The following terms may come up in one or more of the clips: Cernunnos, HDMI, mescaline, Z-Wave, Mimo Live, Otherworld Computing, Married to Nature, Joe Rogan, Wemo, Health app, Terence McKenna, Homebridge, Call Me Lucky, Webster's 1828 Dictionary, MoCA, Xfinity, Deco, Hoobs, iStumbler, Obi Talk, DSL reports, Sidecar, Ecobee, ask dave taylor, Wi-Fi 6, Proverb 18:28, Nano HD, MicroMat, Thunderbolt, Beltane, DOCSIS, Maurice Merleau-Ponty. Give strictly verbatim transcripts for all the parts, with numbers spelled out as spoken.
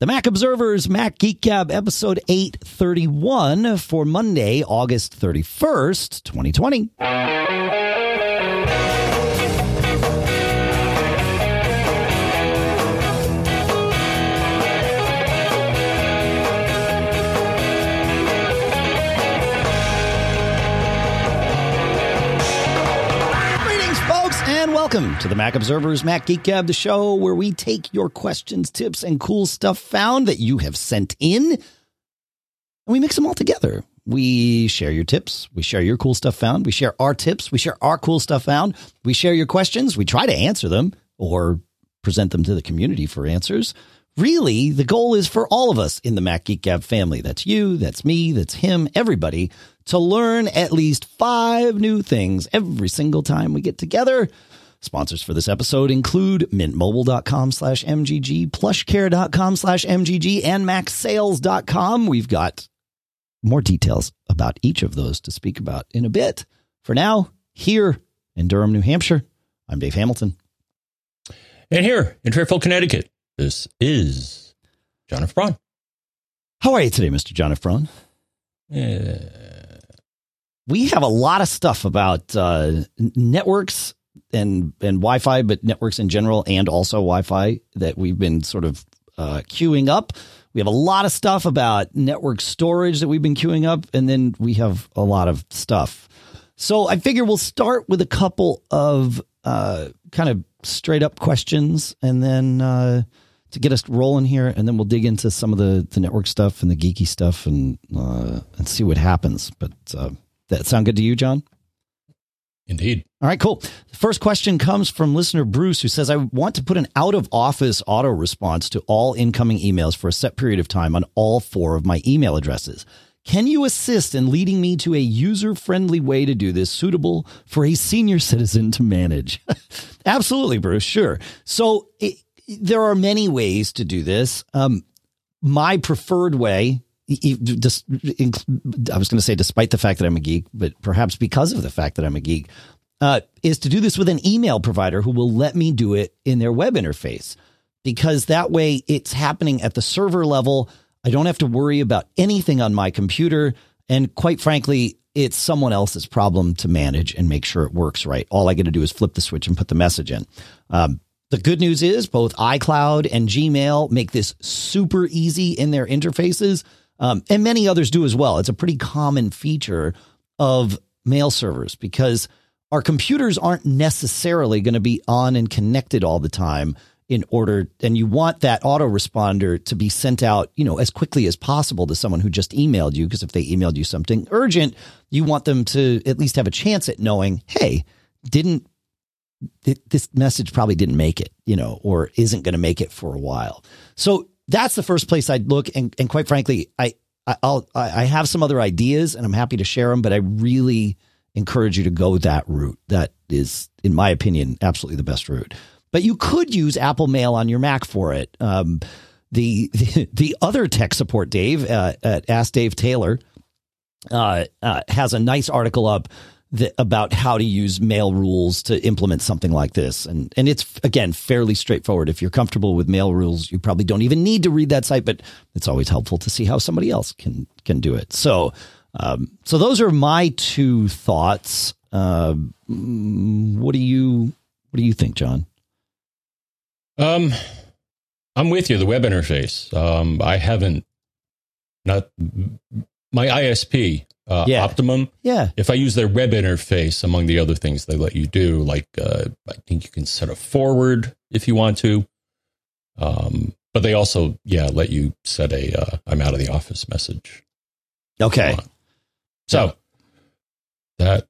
The Mac Observer's Mac Geek Gab episode eight thirty-one for Monday, August thirty-first, twenty twenty. Welcome to the Mac Observer's Mac Geek Gab, the show where we take your questions, tips, and cool stuff found that you have sent in, and we mix them all together. We share your tips. We share your cool stuff found. We share our tips. We share our cool stuff found. We share your questions. We try to answer them or present them to the community for answers. Really, the goal is for all of us in the Mac Geek Gab family. That's you, that's me, that's him, everybody, to learn at least five new things every single time we get together. Sponsors for this episode include mint mobile dot com slash M G G, plush care dot com slash M G G, and max sales dot com. We've got more details about each of those to speak about in a bit. For now, here in Durham, New Hampshire, I'm Dave Hamilton. And here in Fairfield, Connecticut, this is John F. Braun. How are you today, Mister John F. Braun? Uh... We have a lot of stuff about uh, networks and and Wi-Fi, but networks in general, and also Wi-Fi that we've been sort of uh, queuing up. We have a lot of stuff about network storage that we've been queuing up, and then we have a lot of stuff. So I figure we'll start with a couple of uh, kind of straight up questions, and then uh, to get us rolling here, and then we'll dig into some of the, the network stuff and the geeky stuff and uh, and see what happens. But uh, that sound good to you, John? Indeed. All right, cool. The first question comes from listener Bruce, who says, I want to put an out-of-office auto response to all incoming emails for a set period of time on all four of my email addresses. Can you assist in leading me to a user-friendly way to do this, suitable for a senior citizen to manage? Absolutely, Bruce. Sure. So it, there are many ways to do this. Um, my preferred way, Just, I was going to say, despite the fact that I'm a geek, but perhaps because of the fact that I'm a geek, uh, is to do this with an email provider who will let me do it in their web interface, because that way it's happening at the server level. I don't have to worry about anything on my computer. And quite frankly, it's someone else's problem to manage and make sure it works right. All I got to do is flip the switch and put the message in. Um, The good news is both iCloud and Gmail make this super easy in their interfaces. Um, and many others do as well. It's a pretty common feature of mail servers because our computers aren't necessarily going to be on and connected all the time in order. And you want that autoresponder to be sent out, you know, as quickly as possible to someone who just emailed you. Because if they emailed you something urgent, you want them to at least have a chance at knowing, hey, didn't th- this message probably didn't make it, you know, or isn't going to make it for a while. So that's the first place I'd look. And, and quite frankly, I, I'll, I have some other ideas and I'm happy to share them, but I really encourage you to go that route. That is, in my opinion, absolutely the best route. But you could use Apple Mail on your Mac for it. Um, the, the, the other tech support, Dave, uh, at Ask Dave Taylor, uh, uh, has a nice article up that, about how to use mail rules to implement something like this. And and it's, again, fairly straightforward. If you're comfortable with mail rules, you probably don't even need to read that site, but it's always helpful to see how somebody else can can do it. So um, so those are my two thoughts. Uh, what do you what do you think, John? Um, I'm with you. The web interface. Um, I haven't not my I S P. Uh, yeah. Optimum. Yeah. If I use their web interface, among the other things they let you do, like uh, I think you can set a forward if you want to. Um, but they also, yeah, let you set a uh, I'm out of the office message. Okay. So yeah. That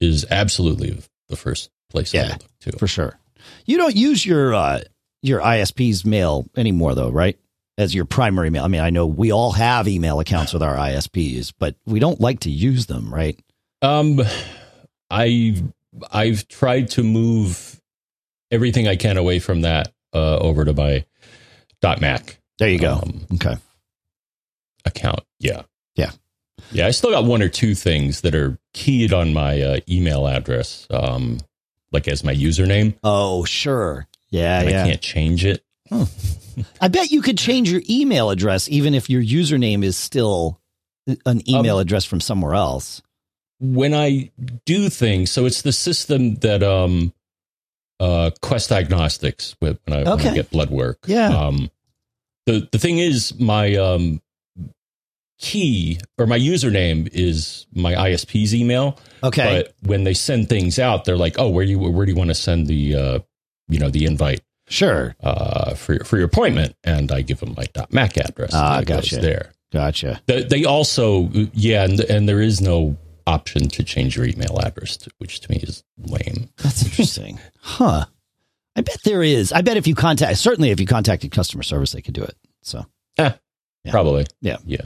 is absolutely the first place yeah, I would look to. For sure. You don't use your uh, your I S P's mail anymore, though, right? As your primary mail. I mean, I know we all have email accounts with our I S Ps, but we don't like to use them, right? Um, I, I've tried to move everything I can away from that uh, over to my .Mac. There you go. Um, okay. Account. Yeah. Yeah. Yeah. I still got one or two things that are keyed on my uh, email address, um, like as my username. Oh, sure. Yeah. Yeah. I can't change it. Hmm. I bet you could change your email address, even if your username is still an email um, address from somewhere else. When I do things, so it's the system that um, uh, Quest Diagnostics with when I, okay. when I get blood work. Yeah. Um, the the thing is, my um, key or my username is my I S P's email. Okay. But when they send things out, they're like, "Oh, where you where do you want to send the uh, you know the invite?" Sure. Uh, for, for your appointment. And I give them my .mac address. Ah, gotcha. There. Gotcha. They, they also, yeah, and, and there is no option to change your email address, to, which to me is lame. That's interesting. Huh. I bet there is. I bet if you contact, certainly if you contacted customer service, they could do it. So. Eh, yeah. Probably. Yeah. Yeah.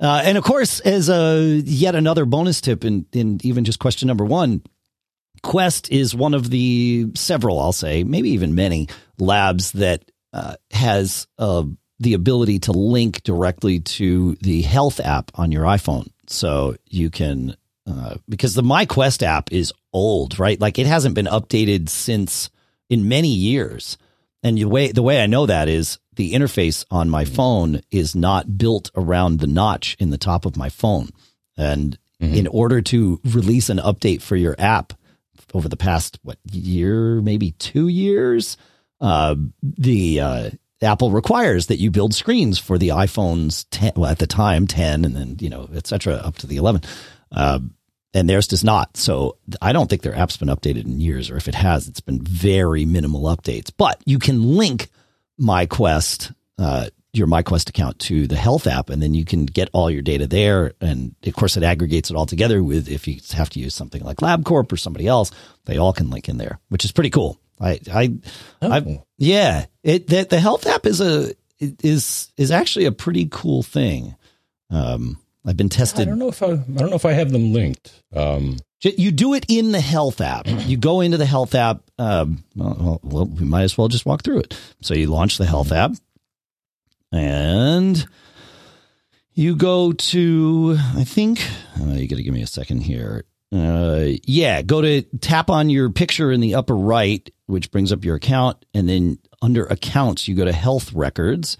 Uh, and of course, as a, yet another bonus tip in, in even just question number one, Quest is one of the several, I'll say, maybe even many labs that uh, has uh, the ability to link directly to the Health app on your iPhone. So you can, uh, because the MyQuest app is old, right? Like it hasn't been updated since in many years. And the way, the way I know that is the interface on my phone is not built around the notch in the top of my phone. And mm-hmm. in order to release an update for your app, over the past, what, year, maybe two years, uh, the uh, Apple requires that you build screens for the iPhones ten, well, at the time, ten, and then, you know, et cetera, up to the eleven. Uh, and theirs does not. So I don't think their app's been updated in years, or if it has, it's been very minimal updates. But you can link MyQuest, uh, your MyQuest account to the Health app, and then you can get all your data there. And of course, it aggregates it all together with, if you have to use something like LabCorp or somebody else, they all can link in there, which is pretty cool. I, I, oh. I yeah, it, the, the Health app is a, is, is actually a pretty cool thing. Um, I've been tested. I don't know if I, I don't know if I have them linked. Um, you do it in the Health app. You go into the Health app. Um, well, well, we might as well just walk through it. So you launch the Health app. And you go to, I think, oh, you got to give me a second here. Uh, yeah, go to tap on your picture in the upper right, which brings up your account. And then under accounts, you go to health records.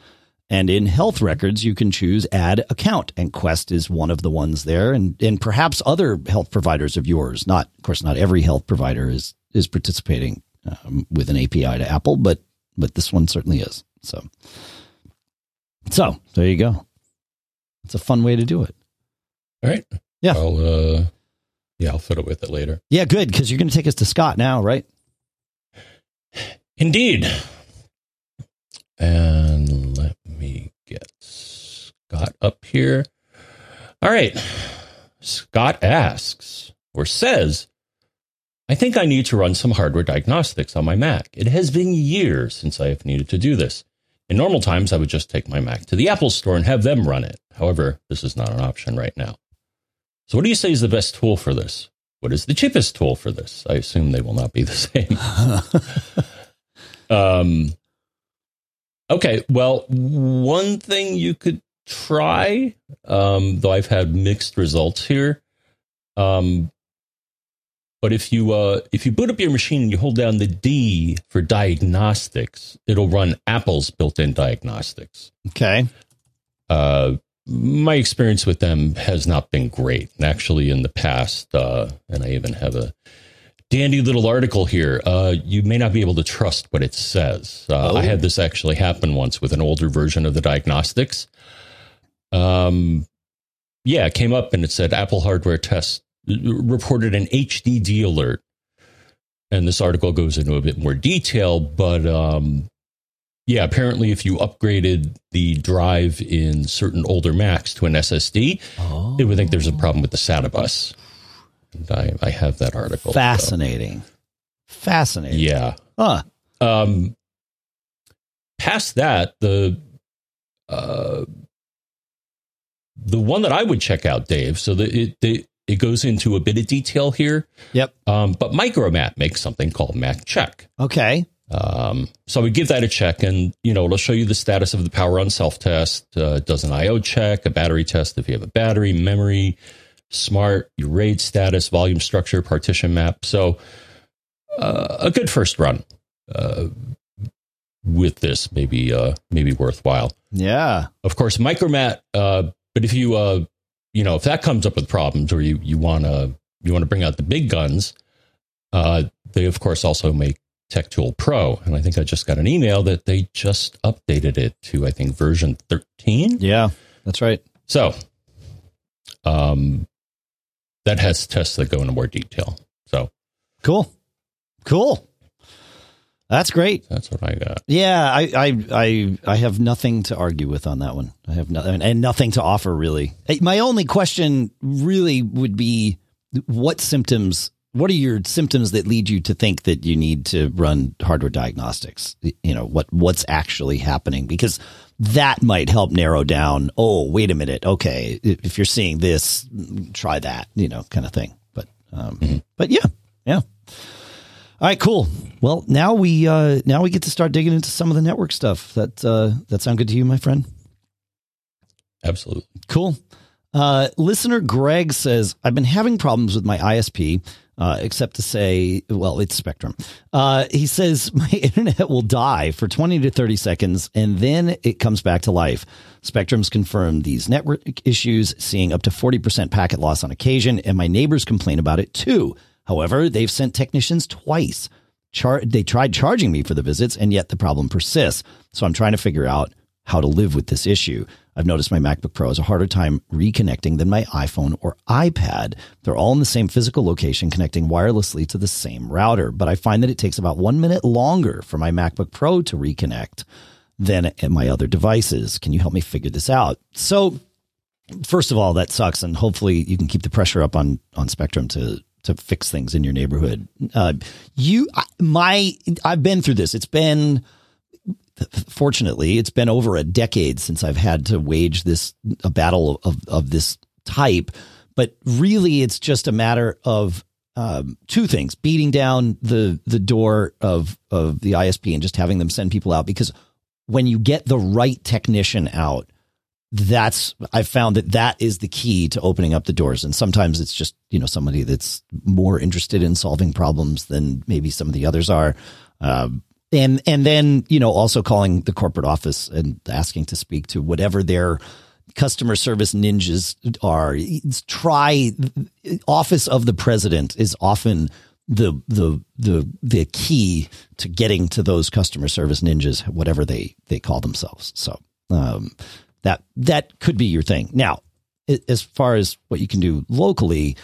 And in health records, you can choose add account. And Quest is one of the ones there. And, and perhaps other health providers of yours. Not, of course, not every health provider is, is participating um, with an A P I to Apple, but but this one certainly is. So... So there you go. It's a fun way to do it. All right. Yeah. I'll, uh, yeah, I'll fiddle with it later. Yeah, good, because you're going to take us to Scott now, right? Indeed. And let me get Scott up here. All right. Scott asks or says, I think I need to run some hardware diagnostics on my Mac. It has been years since I have needed to do this. In normal times, I would just take my Mac to the Apple Store and have them run it. However, this is not an option right now. So what do you say is the best tool for this? What is the cheapest tool for this? I assume they will not be the same. um, okay, well, one thing you could try, um, though I've had mixed results here, um, But if you uh, if you boot up your machine and you hold down the D for diagnostics, it'll run Apple's built-in diagnostics. Okay. Uh, my experience with them has not been great. And actually, in the past, uh, and I even have a dandy little article here, uh, you may not be able to trust what it says. Uh, oh. I had this actually happen once with an older version of the diagnostics. Um, yeah, it came up and it said Apple hardware test reported an H D D alert, and this article goes into a bit more detail, but um, yeah, apparently if you upgraded the drive in certain older Macs to an S S D, oh. it would think there's a problem with the SATA bus. And I, I have that article. Fascinating. So. Fascinating. Yeah. Huh. Um, past that, the... Uh, the one that I would check out, Dave, so that it... They, It goes into a bit of detail here. Yep. Um, but Micromat makes something called Mac Check. Okay. Um, so we give that a check, and you know it'll show you the status of the power on self-test. Uh, it does an I O check, a battery test if you have a battery, memory, smart, your RAID status, volume structure, partition map. So uh, a good first run. Uh, with this may be, uh, maybe worthwhile. Yeah. Of course, Micromat, uh, but if you, uh, you know, if that comes up with problems or you, you want to, you want to bring out the big guns, uh, they of course also make Tech Tool Pro. And I think I just got an email that they just updated it to, I think, version thirteen. Yeah, that's right. So, um, that has tests that go into more detail. So cool. Cool. That's great. That's what I got. Yeah, I, I, I, I have nothing to argue with on that one. I have nothing and nothing to offer, really. My only question really would be, what symptoms, what are your symptoms that lead you to think that you need to run hardware diagnostics? You know, what, what's actually happening? Because that might help narrow down. Oh, wait a minute. Okay. If you're seeing this, try that, you know, kind of thing. But, um, mm-hmm. but yeah, yeah. All right, cool. Well, now we uh, now we get to start digging into some of the network stuff. That uh, that sound good to you, my friend? Absolutely. Cool. Uh, listener Greg says, I've been having problems with my I S P, uh, except to say, well, it's Spectrum. Uh, he says, my internet will die for twenty to thirty seconds, and then it comes back to life. Spectrum's confirmed these network issues, seeing up to forty percent packet loss on occasion, and my neighbors complain about it too. However, they've sent technicians twice. Char- they tried charging me for the visits, and yet the problem persists. So I'm trying to figure out how to live with this issue. I've noticed my MacBook Pro has a harder time reconnecting than my iPhone or iPad. They're all in the same physical location, connecting wirelessly to the same router. But I find that it takes about one minute longer for my MacBook Pro to reconnect than at my other devices. Can you help me figure this out? So, first of all, that sucks. And hopefully you can keep the pressure up on, on Spectrum to to fix things in your neighborhood. Uh, you, my, I've been through this. It's been, fortunately, it's been over a decade since I've had to wage this, a battle of, of this type, but really it's just a matter of um, two things, beating down the, the door of, of the I S P and just having them send people out, because when you get the right technician out, that's, I've found that that is the key to opening up the doors. And sometimes it's just, you know, somebody that's more interested in solving problems than maybe some of the others are. Um, and, and then, you know, also calling the corporate office and asking to speak to whatever their customer service ninjas are. It's try office of the president is often the, the, the, the key to getting to those customer service ninjas, whatever they, they call themselves. So, um, That that could be your thing. Now, as far as what you can do locally,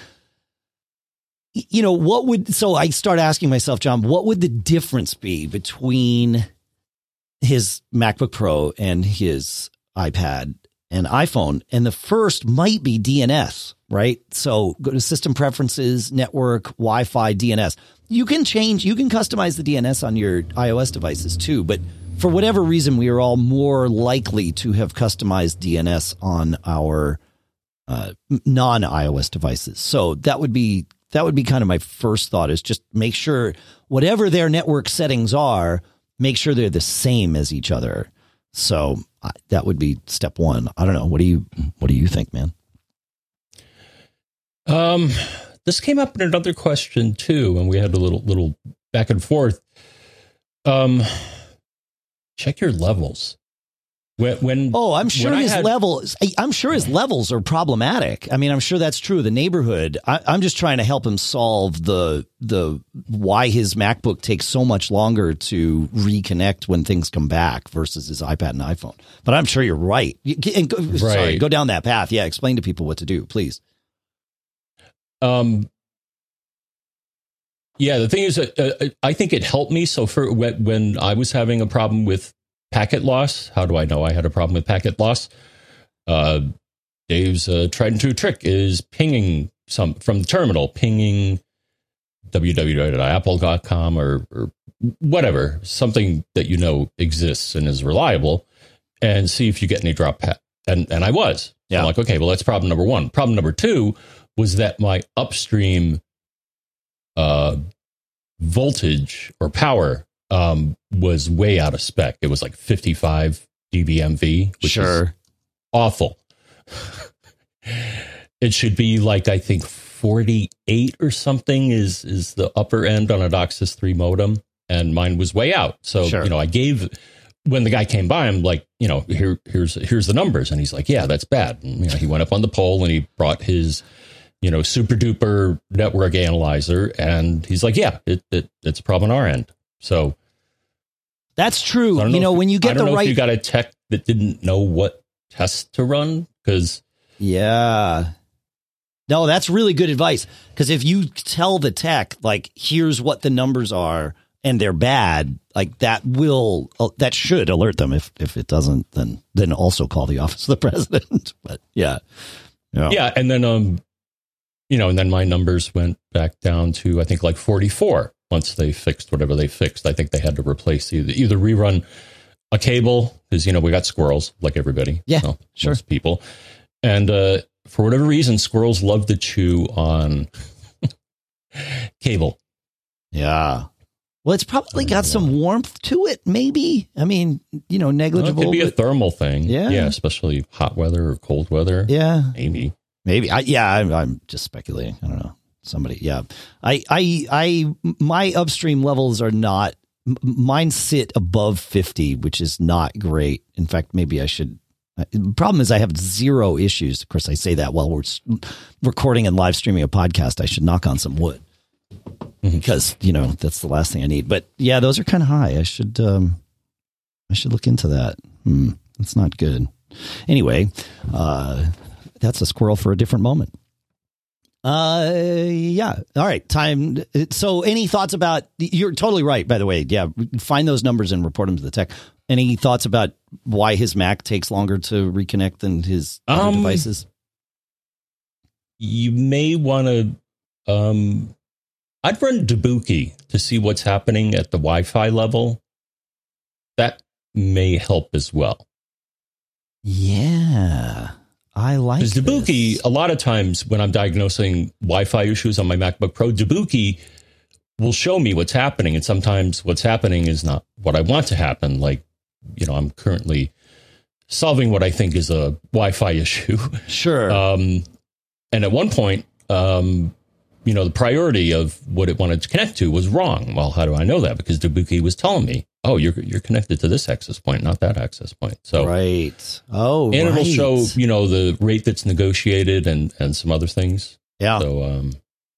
you know, what would, so I start asking myself, John, what would the difference be between his MacBook Pro and his iPad and iPhone? And the first might be D N S, right? So go to system preferences, network, Wi-Fi, D N S. You can change, you can customize the D N S on your iOS devices too, but for whatever reason, we are all more likely to have customized D N S on our uh, non-iOS devices. So that would be that would be kind of my first thought, is just make sure whatever their network settings are, make sure they're the same as each other. So I, that would be step one. I don't know. What do you what do you think, man? Um, this came up in another question, too, and we had a little little back and forth. Um. Check your levels. When, when oh, I'm sure his had, levels. I'm sure his levels are problematic. I mean, I'm sure that's true of the neighborhood. I, I'm just trying to help him solve the the why his MacBook takes so much longer to reconnect when things come back versus his iPad and iPhone. But I'm sure you're right. You, and go, right. Sorry, go down that path. Yeah, explain to people what to do, please. Um. Yeah, the thing is, uh, I think it helped me. So for when I was having a problem with packet loss, how do I know I had a problem with packet loss? Uh, Dave's uh, tried and true trick is pinging some from the terminal, pinging w w w dot apple dot com or, or whatever, something that you know exists and is reliable, and see if you get any drop pack. And and I was. Yeah. I'm like, okay, well, that's problem number one. Problem number two was that my upstream Uh, voltage or power um, was way out of spec. It was like fifty-five D B M V, which sure. is awful. It should be like, I think forty-eight or something is is the upper end on a DOCSIS three modem. and mine was way out. So, sure. you know, I gave, when the guy came by, I'm like, you know, here, here's, here's the numbers. And he's like, yeah, that's bad. And, you know, he went up on the poll and he brought his, you know, super duper network analyzer. And he's like, yeah, it, it it's a problem on our end. So that's true. So know you know, if, when you get I don't the know right, if you got a tech that didn't know what tests to run. Cause yeah, no, that's really good advice. Cause if you tell the tech, like, here's what the numbers are and they're bad, like that will, that should alert them. If, if it doesn't, then, then also call the office of the president. But yeah. You know. Yeah. And then, um, you know, and then my numbers went back down to, I think, like forty-four once they fixed whatever they fixed. I think they had to replace either, either rerun a cable, because, you know, we got squirrels like everybody. Yeah, well, sure. Most people. And uh, for whatever reason, squirrels love to chew on cable. Yeah. Well, it's probably got some warmth to it, maybe. I mean, you know, negligible. Well, it could be but, a thermal thing. Yeah. Yeah, especially hot weather or cold weather. Yeah. Maybe. Maybe. I, yeah, I'm, I'm just speculating. I don't know. Somebody. Yeah. I, I, I, my upstream levels are not, mine sit above fifty, which is not great. In fact, maybe I should. The problem is I have zero issues. Of course, I say that while we're recording and live streaming a podcast. I should knock on some wood because, you know, that's the last thing I need. But yeah, those are kind of high. I should, um, I should look into that. Hmm. That's not good. Anyway, uh, that's a squirrel for a different moment. Uh, yeah. All right. Time. So any thoughts about, you're totally right, by the way. Yeah. Find those numbers and report them to the tech. Any thoughts about why his Mac takes longer to reconnect than his other um, devices? You may want to, um, I'd run Debuki to see what's happening at the Wi-Fi level. That may help as well. Yeah. I like this. Because Debuki, a lot of times when I'm diagnosing Wi-Fi issues on my MacBook Pro, Debuki will show me what's happening. And sometimes what's happening is not what I want to happen. Like, you know, I'm currently solving what I think is a Wi-Fi issue. Sure. Um, and at one point, um, you know, the priority of what it wanted to connect to was wrong. Well, how do I know that? Because Debuki was telling me, oh, you're you're connected to this access point, not that access point. So right. Oh, and right. It'll show, you know, the rate that's negotiated and, and some other things. Yeah. So, um,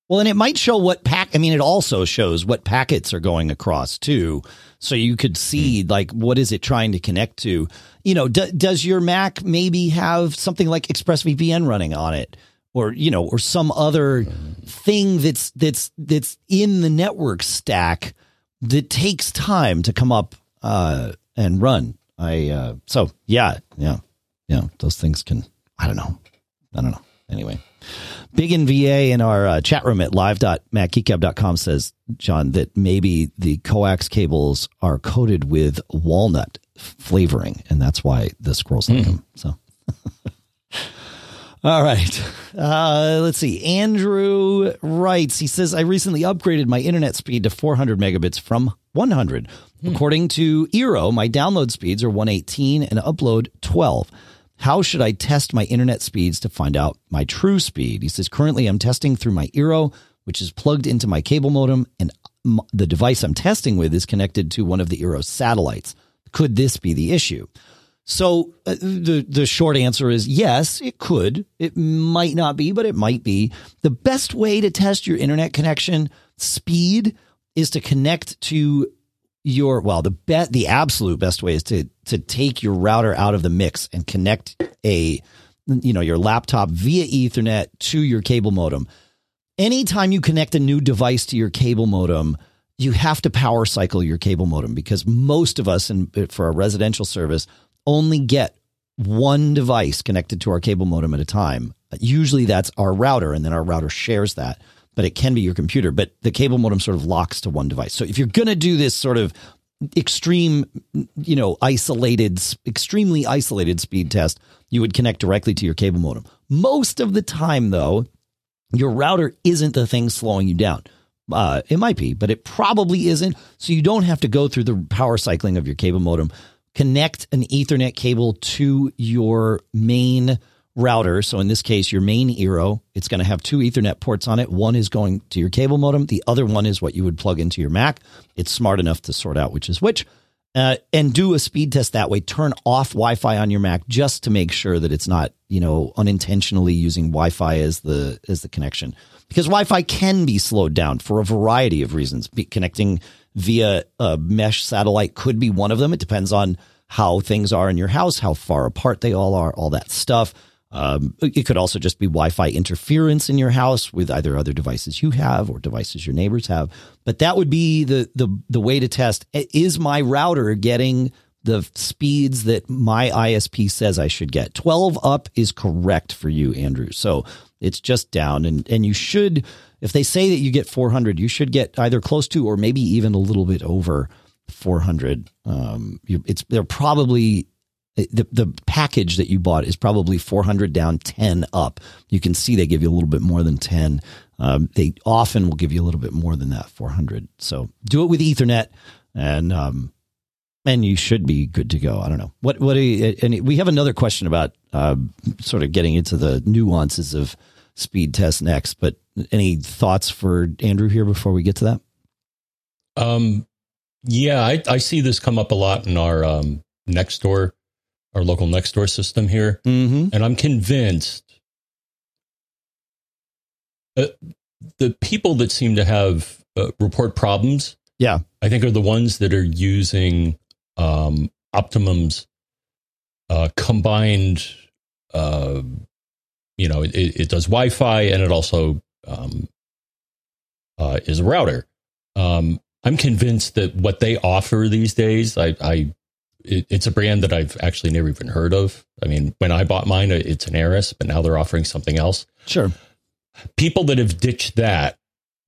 well, and it might show what pack. I mean, it also shows what packets are going across too. So you could see, like, what is it trying to connect to? You know, d- does your Mac maybe have something like ExpressVPN running on it? Or, you know, or some other thing that's that's that's in the network stack that takes time to come up uh, and run. I uh, so, yeah, yeah, yeah. Those things can, I don't know. I don't know. Anyway, Big N V A in our uh, chat room at live dot mac geek gab dot com says, John, that maybe the coax cables are coated with walnut flavoring. And that's why the squirrels mm. like them. So. All right. Uh, let's see. Andrew writes, he says, I recently upgraded my internet speed to four hundred megabits from one hundred. Hmm. According to Eero, my download speeds are one eighteen and upload twelve. How should I test my internet speeds to find out my true speed? He says, currently I'm testing through my Eero, which is plugged into my cable modem, and the device I'm testing with is connected to one of the Eero satellites. Could this be the issue? So uh, the the short answer is yes, it could. It might not be, but it might be. The best way to test your internet connection speed is to connect to your, well, the be- the absolute best way is to to take your router out of the mix and connect a, you know, your laptop via Ethernet to your cable modem. Anytime you connect a new device to your cable modem, you have to power cycle your cable modem, because most of us, in, for a residential service, only get one device connected to our cable modem at a time. Usually that's our router, and then our router shares that, but it can be your computer, but the cable modem sort of locks to one device. So if you're going to do this sort of extreme, you know, isolated, extremely isolated speed test, you would connect directly to your cable modem. Most of the time though, your router isn't the thing slowing you down. Uh, it might be, but it probably isn't. So you don't have to go through the power cycling of your cable modem. Connect an Ethernet cable to your main router. So in this case, your main Eero, it's going to have two Ethernet ports on it. One is going to your cable modem. The other one is what you would plug into your Mac. It's smart enough to sort out which is which. Uh, and do a speed test that way. Turn off Wi-Fi on your Mac just to make sure that it's not, you know, unintentionally using Wi-Fi as the as the connection, because Wi-Fi can be slowed down for a variety of reasons. Be- connecting via a mesh satellite could be one of them. It depends on how things are in your house, how far apart they all are, all that stuff. Um, it could also just be Wi-Fi interference in your house with either other devices you have or devices your neighbors have. But that would be the the the way to test. Is my router getting the speeds that my I S P says I should get? twelve up is correct for you, Andrew. So it's just down. And, and you should, if they say that you get four hundred, you should get either close to or maybe even a little bit over four hundred. Um, you, it's they're probably... The the package that you bought is probably four hundred down, ten up. You can see they give you a little bit more than ten. Um, they often will give you a little bit more than that, four hundred. So do it with Ethernet, and um, and you should be good to go. I don't know what what. You, and we have another question about uh, sort of getting into the nuances of speed test next. But any thoughts for Andrew here before we get to that? Um, yeah, I, I see this come up a lot in our um, Nextdoor. Our local Nextdoor system here. Mm-hmm. And I'm convinced the people that seem to have uh, report problems, yeah, I think are the ones that are using um, Optimum's uh, combined, uh, you know, it, it does Wi-Fi and it also um, uh, is a router. Um, I'm convinced that what they offer these days, I, I, it's a brand that I've actually never even heard of. I mean, when I bought mine, it's an Aeris, but now they're offering something else. Sure. People that have ditched that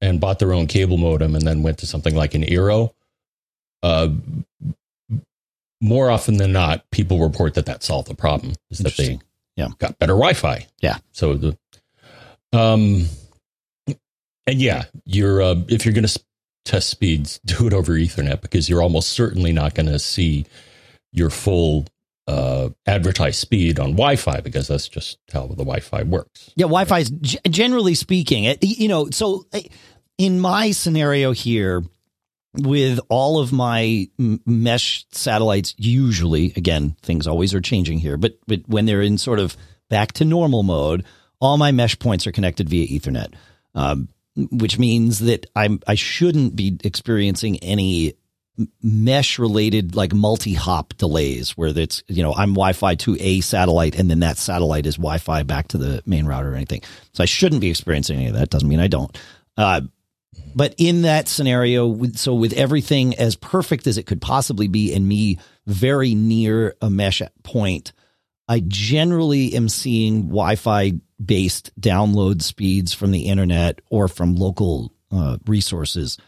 and bought their own cable modem and then went to something like an Eero, uh, more often than not, people report that that solved the problem, is that they yeah. got better Wi-Fi. Yeah. So, the, um, and yeah, you're uh, if you're going to test speeds, do it over Ethernet, because you're almost certainly not going to see your full uh, advertised speed on Wi-Fi, because that's just how the Wi-Fi works. Yeah, Wi-Fi is g- generally speaking, it, you know, so in my scenario here with all of my m- mesh satellites, usually, again, things always are changing here, but, but when they're in sort of back to normal mode, all my mesh points are connected via Ethernet, um, which means that I'm, I shouldn't be experiencing any mesh related like multi-hop delays where that's, you know, I'm Wi-Fi to a satellite and then that satellite is Wi-Fi back to the main router or anything. So I shouldn't be experiencing any of that. Doesn't mean I don't. Uh, but in that scenario, with, so with everything as perfect as it could possibly be and me very near a mesh point, I generally am seeing Wi-Fi based download speeds from the internet or from local uh, resources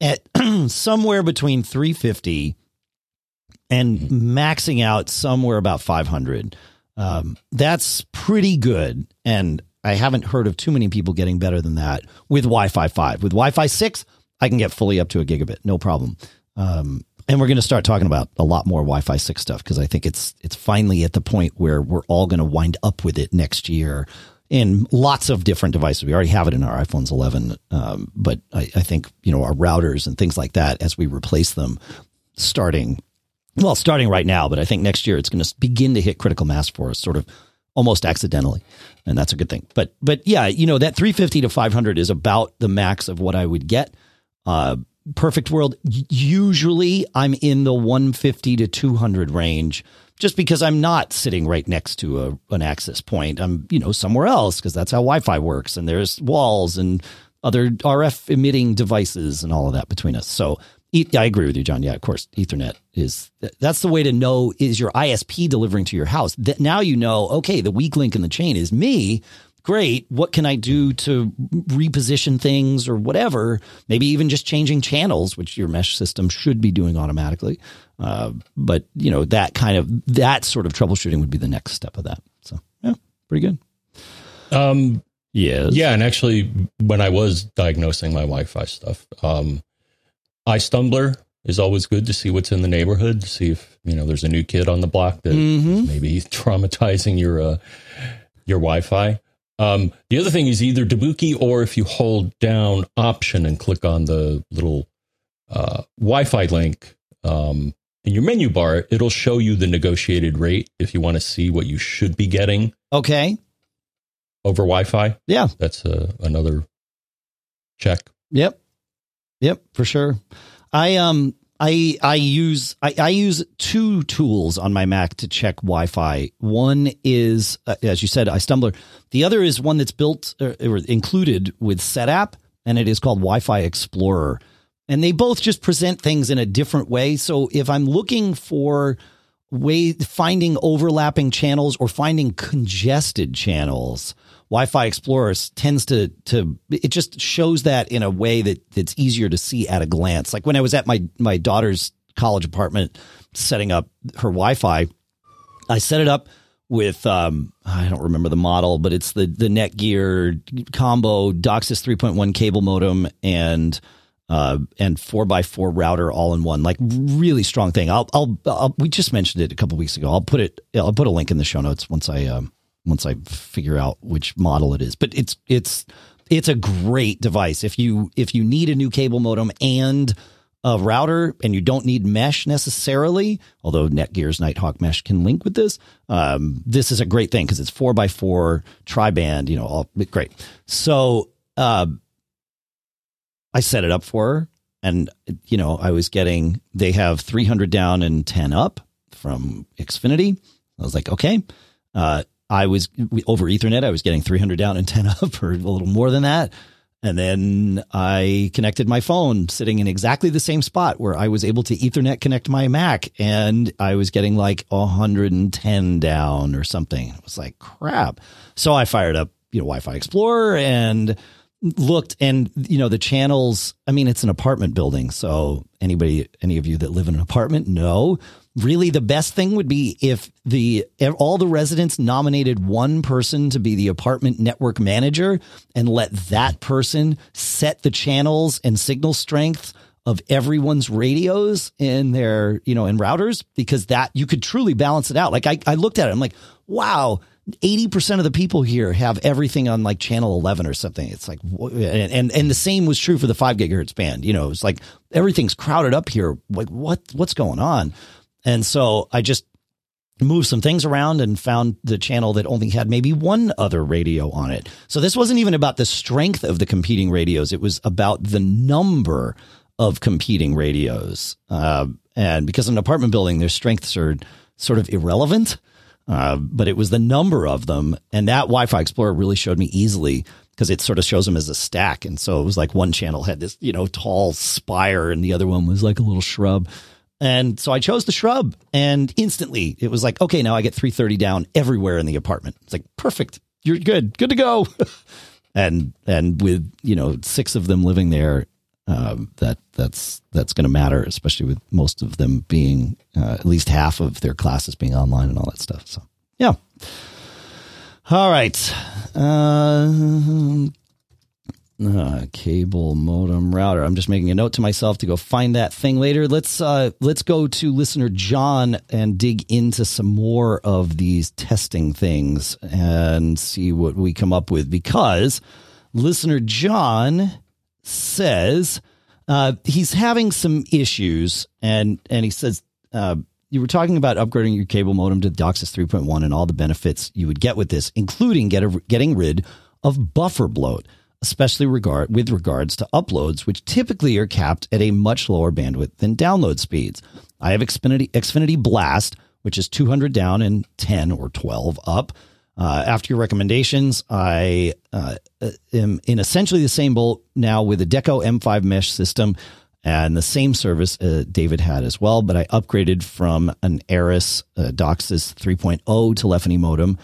at somewhere between three fifty and maxing out somewhere about five hundred. Um, that's pretty good. And I haven't heard of too many people getting better than that with Wi-Fi five. With Wi-Fi six, I can get fully up to a gigabit. No problem. Um, and we're going to start talking about a lot more Wi-Fi six stuff, because I think it's it's finally at the point where we're all going to wind up with it next year in lots of different devices. We already have it in our iPhones eleven, um, but I, I think, you know, our routers and things like that, as we replace them, starting, well, starting right now, but I think next year it's going to begin to hit critical mass for us, sort of almost accidentally, and that's a good thing. But, but yeah, you know, that three fifty to five hundred is about the max of what I would get. Uh, perfect world, usually I'm in the one fifty to two hundred range, just because I'm not sitting right next to a, an access point. I'm, you know, somewhere else, because that's how Wi-Fi works. And there's walls and other R F emitting devices and all of that between us. So I agree with you, John. Yeah, of course, Ethernet is, that's the way to know, is your I S P delivering to your house. That now you know, okay, the weak link in the chain is me. Great. What can I do to reposition things or whatever? Maybe even just changing channels, which your mesh system should be doing automatically. Uh, but, you know, that kind of that sort of troubleshooting would be the next step of that. So, yeah, pretty good. Um, yes. Yeah. And actually, when I was diagnosing my Wi-Fi stuff, um, iStumbler is always good to see what's in the neighborhood, to see if, you know, there's a new kid on the block that mm-hmm. maybe he's traumatizing your uh your Wi-Fi. Um, the other thing is either Debuki or if you hold down Option and click on the little uh, Wi-Fi link um, in your menu bar, it'll show you the negotiated rate if you want to see what you should be getting. Okay. Over Wi-Fi. Yeah. That's uh, another check. Yep. Yep, for sure. I um I I use I, I use two tools on my Mac to check Wi-Fi. One is, uh, as you said, iStumbler. The other is one that's built or, or included with SetApp, and it is called Wi-Fi Explorer. And they both just present things in a different way. So if I'm looking for way finding overlapping channels or finding congested channels, Wi-Fi Explorer tends to, to it just shows that in a way that that's easier to see at a glance. Like when I was at my, my daughter's college apartment setting up her Wi-Fi, I set it up with, um, I don't remember the model, but it's the, the Netgear combo DOCSIS three point one cable modem and Uh, and four by four router all in one, like really strong thing. I'll, I'll, I'll we just mentioned it a couple weeks ago. I'll put it, I'll put a link in the show notes once I, um, once I figure out which model it is, but it's, it's, it's a great device. If you, if you need a new cable modem and a router and you don't need mesh necessarily, although Netgear's Nighthawk mesh can link with this, um, this is a great thing because it's four by four tri-band, you know, all great. So, uh, I set it up for her and, you know, I was getting, they have three hundred down and ten up from Xfinity. I was like, okay, uh, I was over Ethernet. I was getting three hundred down and ten up or a little more than that. And then I connected my phone sitting in exactly the same spot where I was able to Ethernet connect my Mac. And I was getting like one hundred ten down or something. It was like, crap. So I fired up, you know, Wi-Fi Explorer and looked, and you know, the channels, I mean, it's an apartment building. So anybody, any of you that live in an apartment know, really the best thing would be if the, if all the residents nominated one person to be the apartment network manager and let that person set the channels and signal strength of everyone's radios in their, you know, in routers, because that you could truly balance it out. Like I, I looked at it, I'm like, wow, eighty percent of the people here have everything on like channel eleven or something. It's like, and, and, and the same was true for the five gigahertz band, you know, it's like everything's crowded up here. Like what, what's going on? And so I just moved some things around and found the channel that only had maybe one other radio on it. So this wasn't even about the strength of the competing radios. It was about the number of competing radios. Uh, and because in an apartment building, their strengths are sort of irrelevant. Uh, but it was the number of them. And that Wi-Fi Explorer really showed me easily because it sort of shows them as a stack. And so it was like one channel had this, you know, tall spire and the other one was like a little shrub. And so I chose the shrub and instantly it was like, okay, now I get three thirty down everywhere in the apartment. It's like, perfect. You're good. Good to go. and, and with, you know, six of them living there, um, that that's, that's going to matter, especially with most of them being, uh, at least half of their classes being online and all that stuff. So, yeah. All right. Uh, uh, cable modem router. I'm just making a note to myself to go find that thing later. Let's, uh, let's go to listener John and dig into some more of these testing things and see what we come up with, because listener John says uh, he's having some issues, and and he says uh, you were talking about upgrading your cable modem to DOCSIS three point one and all the benefits you would get with this, including get a, getting rid of buffer bloat, especially regard with regards to uploads, which typically are capped at a much lower bandwidth than download speeds. I have Xfinity, Xfinity Blast, which is two hundred down and ten or twelve up. Uh, after your recommendations, I uh, am in essentially the same boat now with a Deco M five mesh system and the same service uh, David had as well. But I upgraded from an Aeris uh, DOCSIS three point oh telephony modem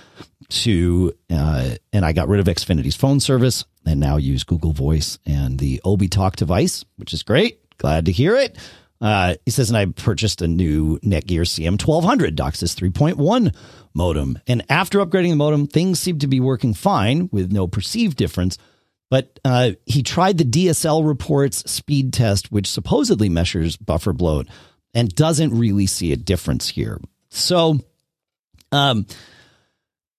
to uh, and I got rid of Xfinity's phone service and now use Google Voice and the Obi Talk device, which is great. Glad to hear it. Uh, he says, and I purchased a new Netgear C M twelve hundred DOCSIS three point one modem. And after upgrading the modem, things seemed to be working fine with no perceived difference. But uh, he tried the D S L reports speed test, which supposedly measures buffer bloat, and doesn't really see a difference here. So um,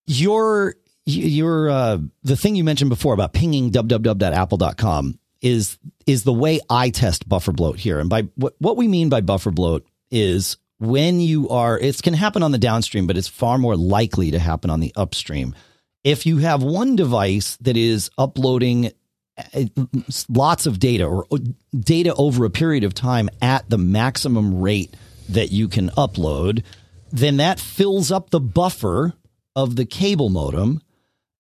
your your uh, the thing you mentioned before about pinging w w w dot apple dot com is is the way I test buffer bloat here. And by what, what we mean by buffer bloat is when you are, it can happen on the downstream, but it's far more likely to happen on the upstream. If you have one device that is uploading lots of data or data over a period of time at the maximum rate that you can upload, then that fills up the buffer of the cable modem,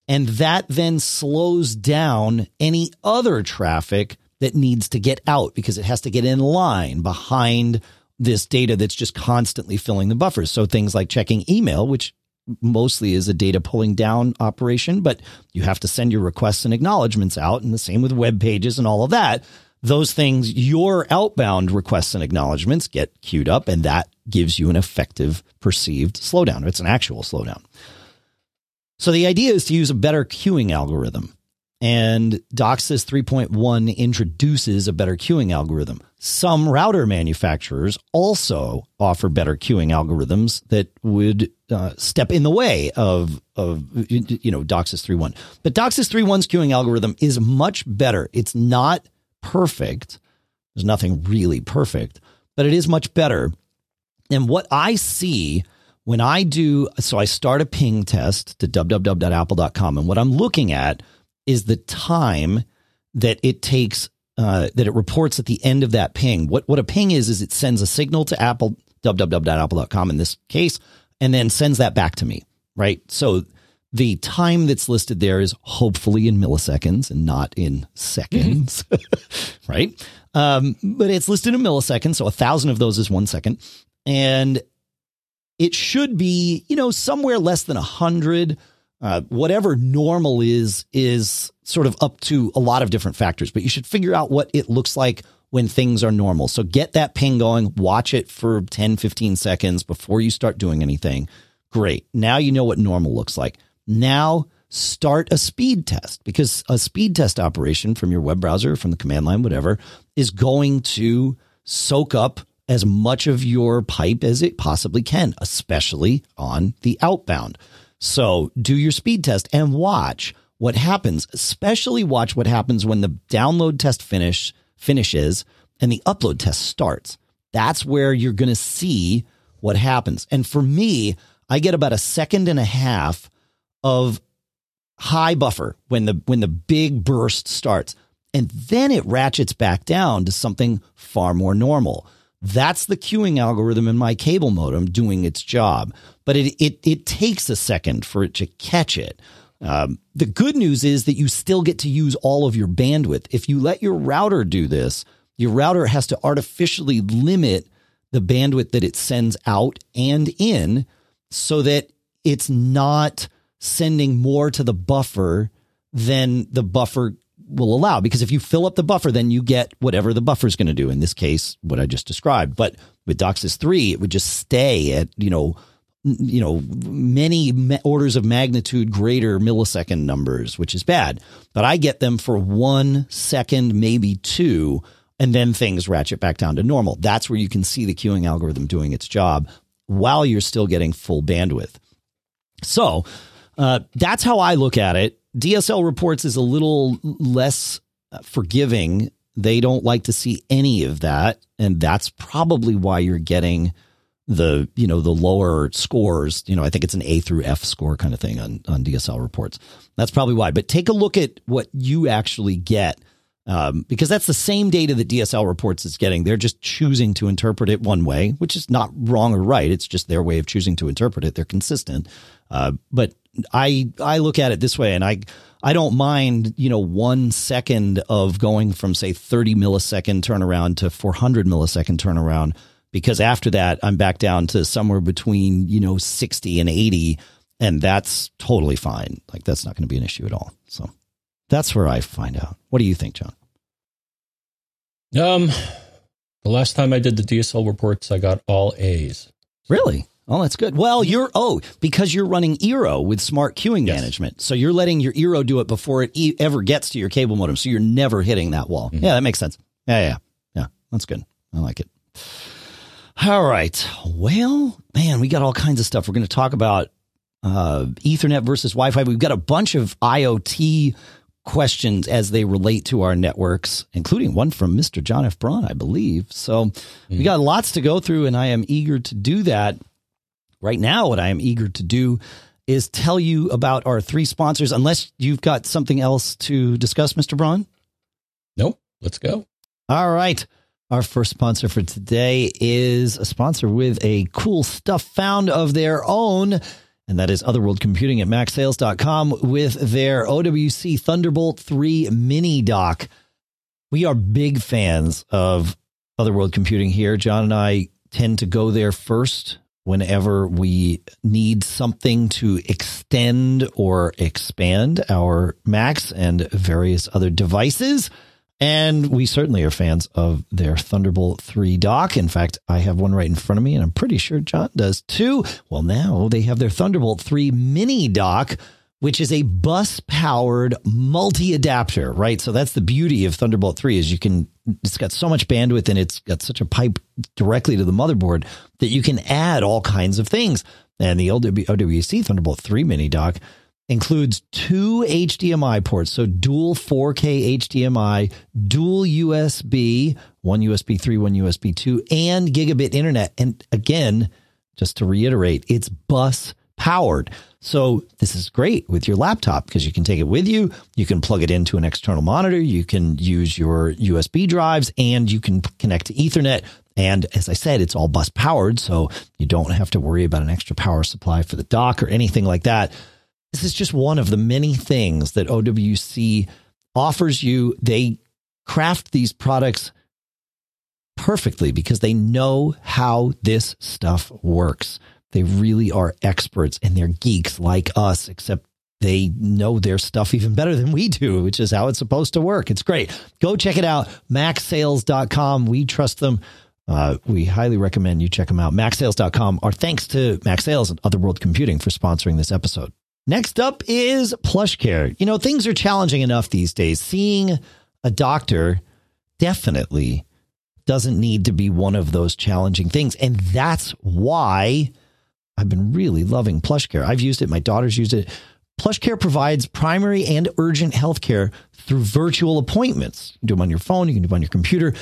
and that then slows down any other traffic that needs to get out because it has to get in line behind this data that's just constantly filling the buffers. So things like checking email, which mostly is a data pulling down operation, but you have to send your requests and acknowledgements out, and the same with web pages and all of that. Those things, your outbound requests and acknowledgements get queued up, and that gives you an effective perceived slowdown. It's an actual slowdown. So the idea is to use a better queuing algorithm, and DOCSIS three point one introduces a better queuing algorithm. Some router manufacturers also offer better queuing algorithms that would uh, step in the way of, of you know, DOCSIS three point one. But DOCSIS three point one's queuing algorithm is much better. It's not perfect. There's nothing really perfect, but it is much better. And what I see when I do, so I start a ping test to w w w dot apple dot com, and what I'm looking at is the time that it takes, uh, that it reports at the end of that ping. What what a ping is, is it sends a signal to Apple, w w w dot apple dot com in this case, and then sends that back to me, right? So the time that's listed there is hopefully in milliseconds and not in seconds, right? Um, but it's listed in milliseconds, so a thousand of those is one second. And it should be, you know, somewhere less than a hundred. Uh, whatever normal is, is sort of up to a lot of different factors, but you should figure out what it looks like when things are normal. So get that ping going, watch it for ten, fifteen seconds before you start doing anything. Great. Now you know what normal looks like. Now start a speed test, because a speed test operation from your web browser, from the command line, whatever, is going to soak up as much of your pipe as it possibly can, especially on the outbound. So do your speed test and watch what happens, especially watch what happens when the download test finish finishes and the upload test starts. That's where you're going to see what happens. And for me, I get about a second and a half of high buffer when the when the big burst starts, and then it ratchets back down to something far more normal. That's the queuing algorithm in my cable modem doing its job, but it it it takes a second for it to catch it. Um, the good news is that you still get to use all of your bandwidth. If you let your router do this, your router has to artificially limit the bandwidth that it sends out and in so that it's not sending more to the buffer than the buffer will allow, because if you fill up the buffer, then you get whatever the buffer is going to do. In this case, what I just described. But with DOCSIS three, it would just stay at, you know, you know, many orders of magnitude greater millisecond numbers, which is bad. But I get them for one second, maybe two, and then things ratchet back down to normal. That's where you can see the queuing algorithm doing its job while you're still getting full bandwidth. So uh, that's how I look at it. D S L reports is a little less forgiving. They don't like to see any of that. And that's probably why you're getting the, you know, the lower scores. You know, I think it's an A through F score kind of thing on, on D S L reports. That's probably why. But take a look at what you actually get, um, because that's the same data that D S L reports is getting. They're just choosing to interpret it one way, which is not wrong or right. It's just their way of choosing to interpret it. They're consistent. Uh, but I I look at it this way, and I I don't mind, you know, one second of going from, say, thirty millisecond turnaround to four hundred millisecond turnaround, because after that, I'm back down to somewhere between, you know, sixty and eighty. And that's totally fine. Like, that's not going to be an issue at all. So that's where I find out. What do you think, John? Um, the last time I did the D S L reports, I got all A's. Really? Oh, that's good. Well, you're, oh, because you're running Eero with smart queuing yes. management. So you're letting your Eero do it before it e- ever gets to your cable modem. So you're never hitting that wall. Mm-hmm. Yeah, that makes sense. Yeah, yeah, yeah. That's good. I like it. All right. Well, man, we got all kinds of stuff. We're going to talk about uh, Ethernet versus Wi-Fi. We've got a bunch of I O T questions as they relate to our networks, including one from Mister John F. Braun, I believe. So mm-hmm. we got lots to go through, and I am eager to do that. Right now, what I am eager to do is tell you about our three sponsors, unless you've got something else to discuss, Mister Braun. Nope. Let's go. All right. Our first sponsor for today is a sponsor with a cool stuff found of their own, and that is Otherworld Computing at max sales dot com with their O W C Thunderbolt three mini dock. We are big fans of Otherworld Computing here. John and I tend to go there first whenever we need something to extend or expand our Macs and various other devices. And we certainly are fans of their Thunderbolt three dock. In fact, I have one right in front of me, and I'm pretty sure John does too. Well, now they have their Thunderbolt three mini dock, which is a bus-powered multi-adapter, right? So that's the beauty of Thunderbolt three is you can, it's got so much bandwidth and it's got such a pipe directly to the motherboard that you can add all kinds of things. And the O W C Thunderbolt three mini dock includes two H D M I ports, so dual four K H D M I, dual U S B, one U S B three, one U S B two, and gigabit internet. And again, just to reiterate, it's bus powered. So this is great with your laptop because you can take it with you. You can plug it into an external monitor. You can use your U S B drives, and you can connect to Ethernet. And as I said, it's all bus powered, so you don't have to worry about an extra power supply for the dock or anything like that. This is just one of the many things that O W C offers you. They craft these products perfectly because they know how this stuff works. They really are experts, and they're geeks like us, except they know their stuff even better than we do, which is how it's supposed to work. It's great. Go check it out. max sales dot com. We trust them. Uh, we highly recommend you check them out. max sales dot com. Our thanks to Mac Sales and Otherworld Computing for sponsoring this episode. Next up is Plush Care. You know, things are challenging enough these days. Seeing a doctor definitely doesn't need to be one of those challenging things. And that's why I've been really loving Plush Care. I've used it. My daughter's used it. Plush Care provides primary and urgent health care through virtual appointments. You can do them on your phone. You can do them on your computer.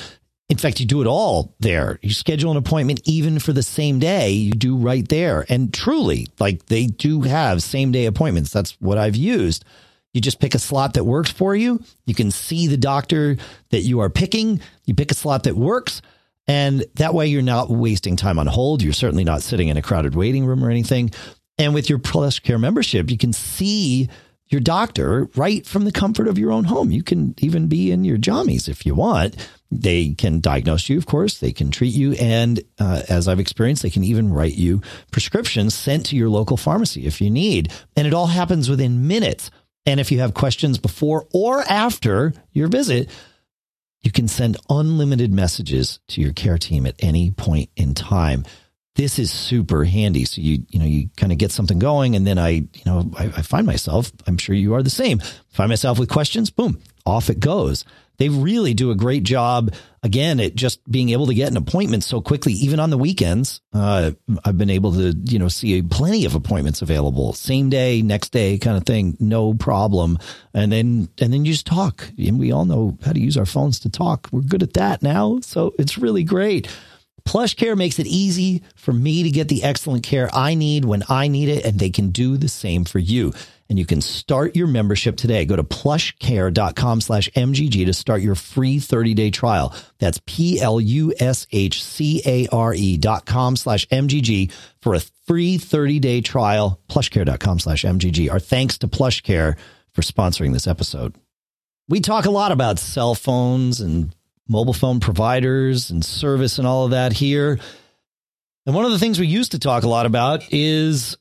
In fact, you do it all there. You schedule an appointment even for the same day. You do right there. And truly, like, they do have same day appointments. That's what I've used. You just pick a slot that works for you. You can see the doctor that you are picking. You pick a slot that works. And that way you're not wasting time on hold. You're certainly not sitting in a crowded waiting room or anything. And with your Plush Care membership, you can see your doctor right from the comfort of your own home. You can even be in your jammies if you want. They can diagnose you, of course. They can treat you. And uh, as I've experienced, they can even write you prescriptions sent to your local pharmacy if you need. And it all happens within minutes. And if you have questions before or after your visit, you can send unlimited messages to your care team at any point in time. This is super handy. So you, you know, you kind of get something going, and then I, you know, I, I find myself, I'm sure you are the same, find myself with questions, boom, off it goes. They really do a great job, again, at just being able to get an appointment so quickly, even on the weekends. Uh, I've been able to, you know, see plenty of appointments available, same day, next day kind of thing, no problem. And then, and then you just talk, and we all know how to use our phones to talk. We're good at that now. So it's really great. Plush Care makes it easy for me to get the excellent care I need when I need it, and they can do the same for you. And you can start your membership today. Go to plush care dot com slash M G G to start your free thirty-day trial. That's P-L-U-S-H-C-A-R-E dot com slash MGG for a free thirty-day trial. plush care dot com slash M G G. Our thanks to Plush Care for sponsoring this episode. We talk a lot about cell phones and mobile phone providers and service and all of that here. And one of the things we used to talk a lot about is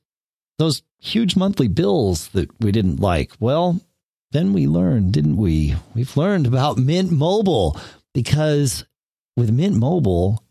those huge monthly bills that we didn't like. Well, then we learned, didn't we? We've learned about Mint Mobile, because with Mint Mobile,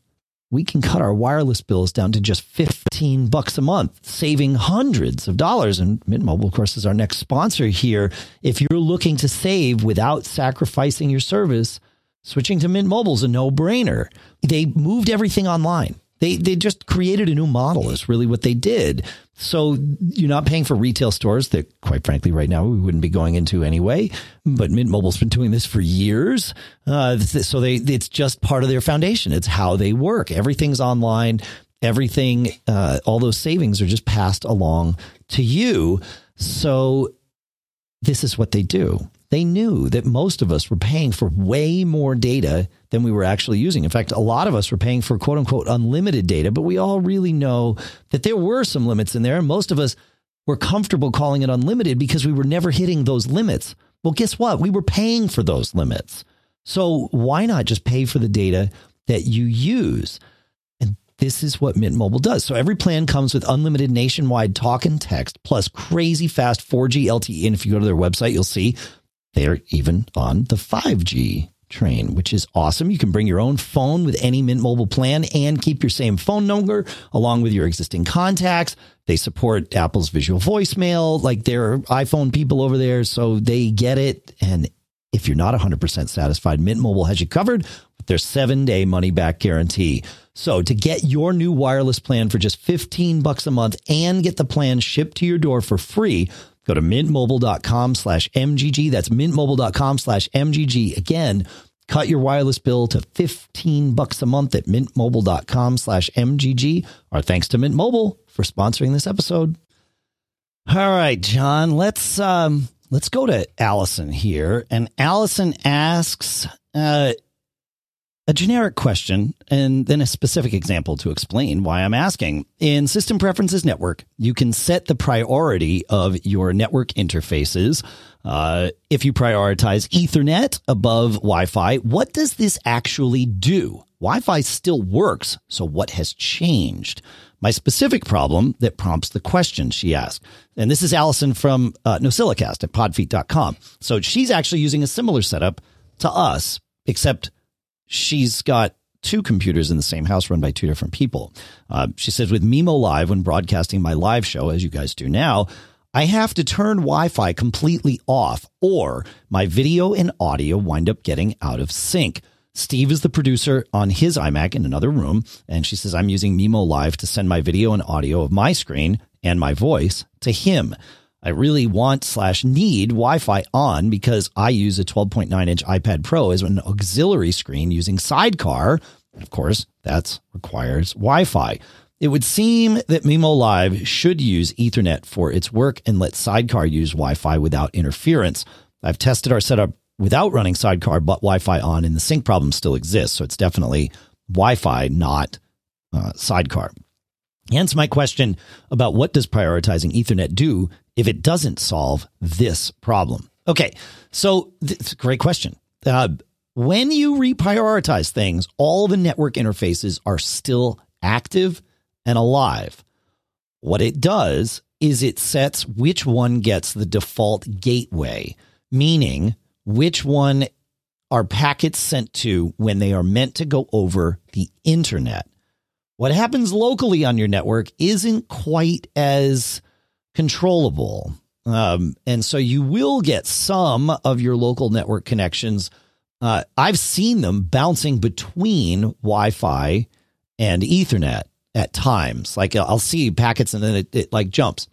we can cut our wireless bills down to just fifteen bucks a month, saving hundreds of dollars. And Mint Mobile, of course, is our next sponsor here. If you're looking to save without sacrificing your service, switching to Mint Mobile is a no-brainer. They moved everything online. They they just created a new model is really what they did. So you're not paying for retail stores that, quite frankly, right now we wouldn't be going into anyway. But Mint Mobile's been doing this for years. Uh, so they it's just part of their foundation. It's how they work. Everything's online. Everything, uh, all those savings are just passed along to you. So this is what they do. They knew that most of us were paying for way more data than we were actually using. In fact, a lot of us were paying for quote unquote unlimited data, but we all really know that there were some limits in there. And most of us were comfortable calling it unlimited because we were never hitting those limits. Well, guess what? We were paying for those limits. So why not just pay for the data that you use? And this is what Mint Mobile does. So every plan comes with unlimited nationwide talk and text, plus crazy fast four G L T E. And if you go to their website, you'll see they're even on the five G train, which is awesome. You can bring your own phone with any Mint Mobile plan and keep your same phone number along with your existing contacts. They support Apple's visual voicemail, like they're iPhone people over there, so they get it. And if you're not one hundred percent satisfied, Mint Mobile has you covered with their seven-day money-back guarantee. So to get your new wireless plan for just fifteen bucks a month and get the plan shipped to your door for free, go to mintmobile.com slash MGG. That's mintmobile.com slash MGG. Again, cut your wireless bill to fifteen bucks a month at mintmobile.com slash MGG. Our thanks to Mint Mobile for sponsoring this episode. All right, John, let's um, let's go to Allison here. And Allison asks uh, a generic question and then a specific example to explain why I'm asking. In System Preferences Network, you can set the priority of your network interfaces. Uh, if you prioritize Ethernet above Wi-Fi, what does this actually do? Wi-Fi still works, so what has changed? My specific problem that prompts the question she asked. And this is Allison from uh, NosillaCast at podfeet dot com. So she's actually using a similar setup to us, except she's got two computers in the same house run by two different people. Uh, she says, with Mimo Live, when broadcasting my live show, as you guys do now, I have to turn Wi-Fi completely off or my video and audio wind up getting out of sync. Steve is the producer on his iMac in another room, and she says, I'm using Mimo Live to send my video and audio of my screen and my voice to him. I really want slash need Wi-Fi on because I use a twelve point nine inch iPad Pro as an auxiliary screen using Sidecar. And of course, that requires Wi-Fi. It would seem that Mimo Live should use Ethernet for its work and let Sidecar use Wi-Fi without interference. I've tested our setup without running Sidecar, but Wi-Fi on, and the sync problem still exists. So it's definitely Wi-Fi, not uh, Sidecar. Hence my question about what does prioritizing Ethernet do if it doesn't solve this problem? Okay, so it's a great question. Uh, when you reprioritize things, all the network interfaces are still active and alive. What it does is it sets which one gets the default gateway, meaning which one are packets sent to when they are meant to go over the internet. What happens locally on your network isn't quite as controllable. Um, and so you will get some of your local network connections. Uh, I've seen them bouncing between Wi-Fi and Ethernet at times. Like I'll see packets and then it, it like jumps.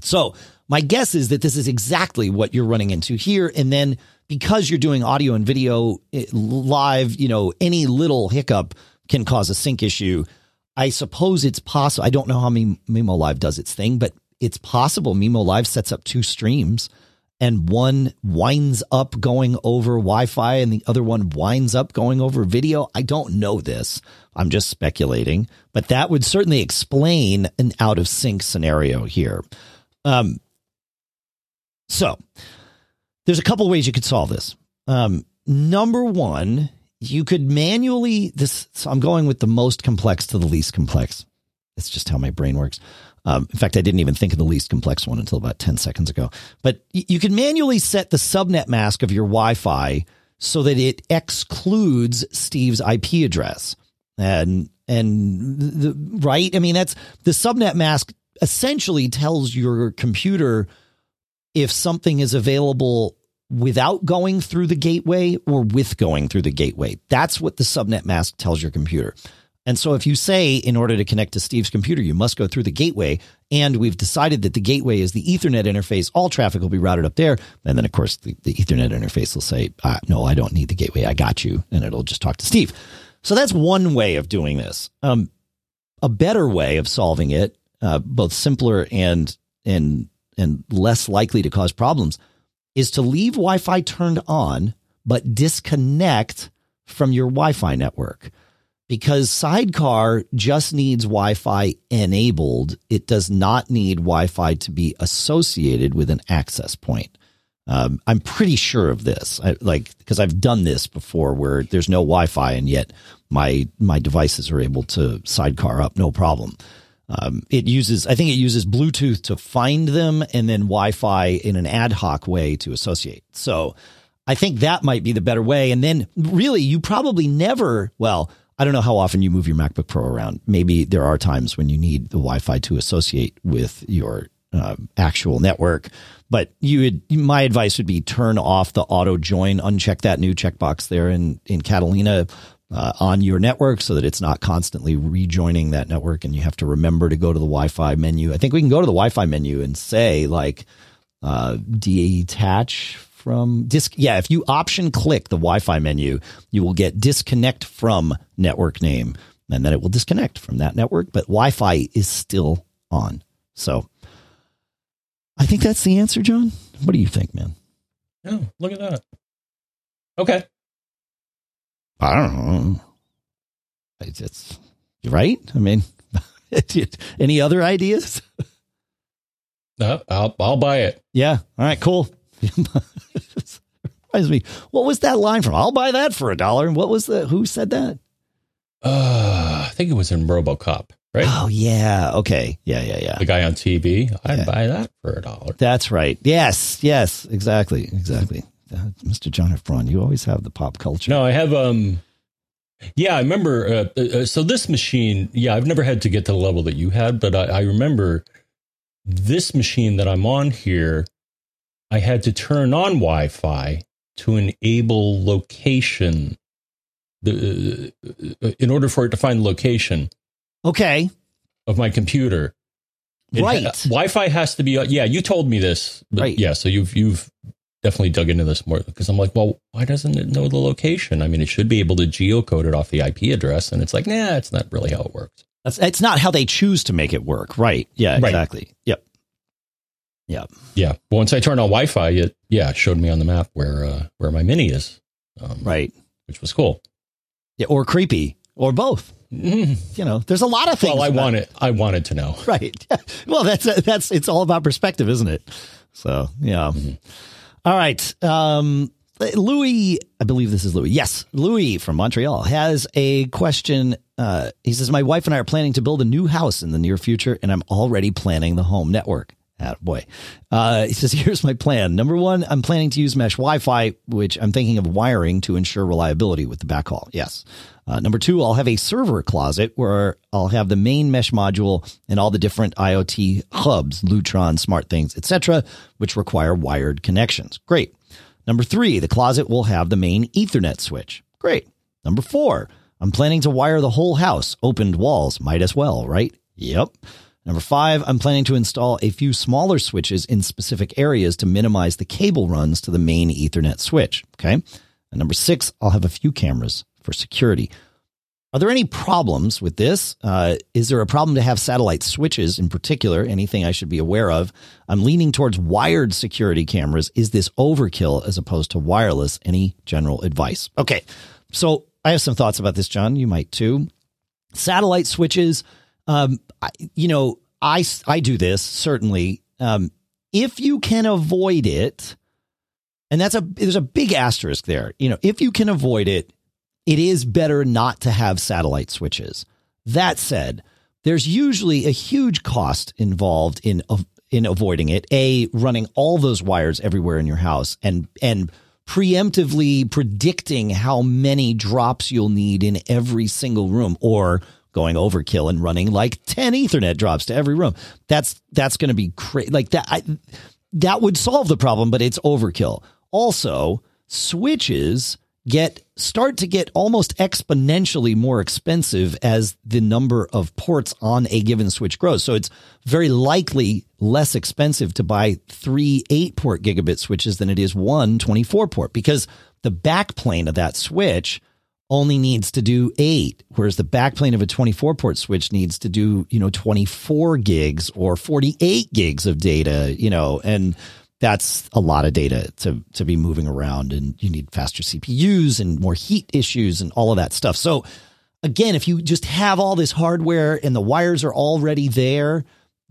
So my guess is that this is exactly what you're running into here. And then because you're doing audio and video live, you know, any little hiccup can cause a sync issue. I suppose it's possible. I don't know how Mimo Live does its thing, but it's possible Mimo Live sets up two streams and one winds up going over Wi-Fi and the other one winds up going over video. I don't know this. I'm just speculating, but that would certainly explain an out of sync scenario here. Um, so there's a couple ways you could solve this. Um, number one, you could manually this. So I'm going with the most complex to the least complex. It's just how my brain works. Um, in fact, I didn't even think of the least complex one until about ten seconds ago. But you can manually set the subnet mask of your Wi-Fi so that it excludes Steve's I P address. And, and the, right? I mean, that's the subnet mask essentially tells your computer if something is available without going through the gateway or with going through the gateway. That's what the subnet mask tells your computer. And so if you say, in order to connect to Steve's computer, you must go through the gateway, and we've decided that the gateway is the Ethernet interface, all traffic will be routed up there. And then, of course, the, the Ethernet interface will say, ah, no, I don't need the gateway. I got you. And it'll just talk to Steve. So that's one way of doing this. Um, a better way of solving it, uh, both simpler and and and less likely to cause problems, is to leave Wi-Fi turned on, but disconnect from your Wi-Fi network. Because Sidecar just needs Wi-Fi enabled. It does not need Wi-Fi to be associated with an access point. Um, I'm pretty sure of this, I, like because I've done this before where there's no Wi-Fi and yet my my devices are able to Sidecar up, no problem. Um, it uses, I think it uses Bluetooth to find them and then Wi-Fi in an ad hoc way to associate. So I think that might be the better way. And then really, you probably never, well, I don't know how often you move your MacBook Pro around. Maybe there are times when you need the Wi-Fi to associate with your uh, actual network. But you would, my advice would be turn off the auto join, uncheck that new checkbox there in, in Catalina uh, on your network so that it's not constantly rejoining that network and you have to remember to go to the Wi-Fi menu. I think we can go to the Wi-Fi menu and say like uh, detach from disk. Yeah, if you option click the Wi-Fi menu, you will get disconnect from network name, and then it will disconnect from that network. But Wi-Fi is still on. So I think that's the answer, John. What do you think, man? Oh, look at that. Okay. I don't know. It's right. I mean, any other ideas? No, I'll, I'll buy it. Yeah. All right, cool. Reminds me, what was that line from? I'll buy that for a dollar. And what was the, who said that? Uh, I think it was in RoboCop, right? Oh yeah. Okay. Yeah. Yeah. Yeah. The guy on T V. I'd yeah. buy that for a dollar. That's right. Yes. Yes, exactly. Exactly. Uh, Mister John F. Braun, you always have the pop culture. No, I have, um, yeah, I remember. Uh, uh, so this machine, yeah, I've never had to get to the level that you had, but I, I remember this machine that I'm on here. I had to turn on Wi-Fi to enable location the, uh, in order for it to find location. Okay. Of my computer. It right. Ha- Wi-Fi has to be. Yeah. You told me this. But right. Yeah. So you've, you've definitely dug into this more because I'm like, well, why doesn't it know the location? I mean, it should be able to geocode it off the I P address. And it's like, nah, that's not really how it works. That's, it's not how they choose to make it work. Right. Yeah, right. Exactly. Yep. Yeah. Yeah. But once I turned on Wi-Fi, it yeah, it showed me on the map where uh, where my mini is. Um, right. Which was cool. Yeah, or creepy. Or both. Mm-hmm. You know, there's a lot of things. Well, I wanted I wanted to know. Right. Well, that's that's it's all about perspective, isn't it? So, yeah. Mm-hmm. All right. Um, Louis, I believe this is Louis. Yes. Louis from Montreal has a question. Uh, he says, my wife and I are planning to build a new house in the near future, and I'm already planning the home network. Attaboy. Uh, he says, here's my plan. Number one, I'm planning to use mesh Wi-Fi, which I'm thinking of wiring to ensure reliability with the backhaul. Yes. Uh, number two, I'll have a server closet where I'll have the main mesh module and all the different IoT hubs, Lutron, SmartThings, et cetera, which require wired connections. Great. Number three, the closet will have the main Ethernet switch. Great. Number four, I'm planning to wire the whole house. Opened walls. Might as well, right? Yep. Number five, I'm planning to install a few smaller switches in specific areas to minimize the cable runs to the main Ethernet switch. Okay. And number six, I'll have a few cameras for security. Are there any problems with this? Uh, is there a problem to have satellite switches in particular? Anything I should be aware of? I'm leaning towards wired security cameras. Is this overkill as opposed to wireless? Any general advice? Okay. So I have some thoughts about this, John. You might too. Satellite switches. Um, I, you know, I, I do this certainly. Um, if you can avoid it, and that's a, there's a big asterisk there. You know, if you can avoid it, it is better not to have satellite switches. That said, there's usually a huge cost involved in, in avoiding it. A, running all those wires everywhere in your house and, and preemptively predicting how many drops you'll need in every single room, or going overkill and running like ten Ethernet drops to every room. That's that's going to be crazy. Like that, I, that would solve the problem, but it's overkill. Also, switches get start to get almost exponentially more expensive as the number of ports on a given switch grows. So it's very likely less expensive to buy three eight-port gigabit switches than it is one twenty-four-port, because the backplane of that switch only needs to do eight, whereas the backplane of a twenty-four-port switch needs to do, you know, twenty-four gigs or forty-eight gigs of data, you know, and that's a lot of data to to be moving around, and you need faster C P Us and more heat issues and all of that stuff. So again, if you just have all this hardware and the wires are already there,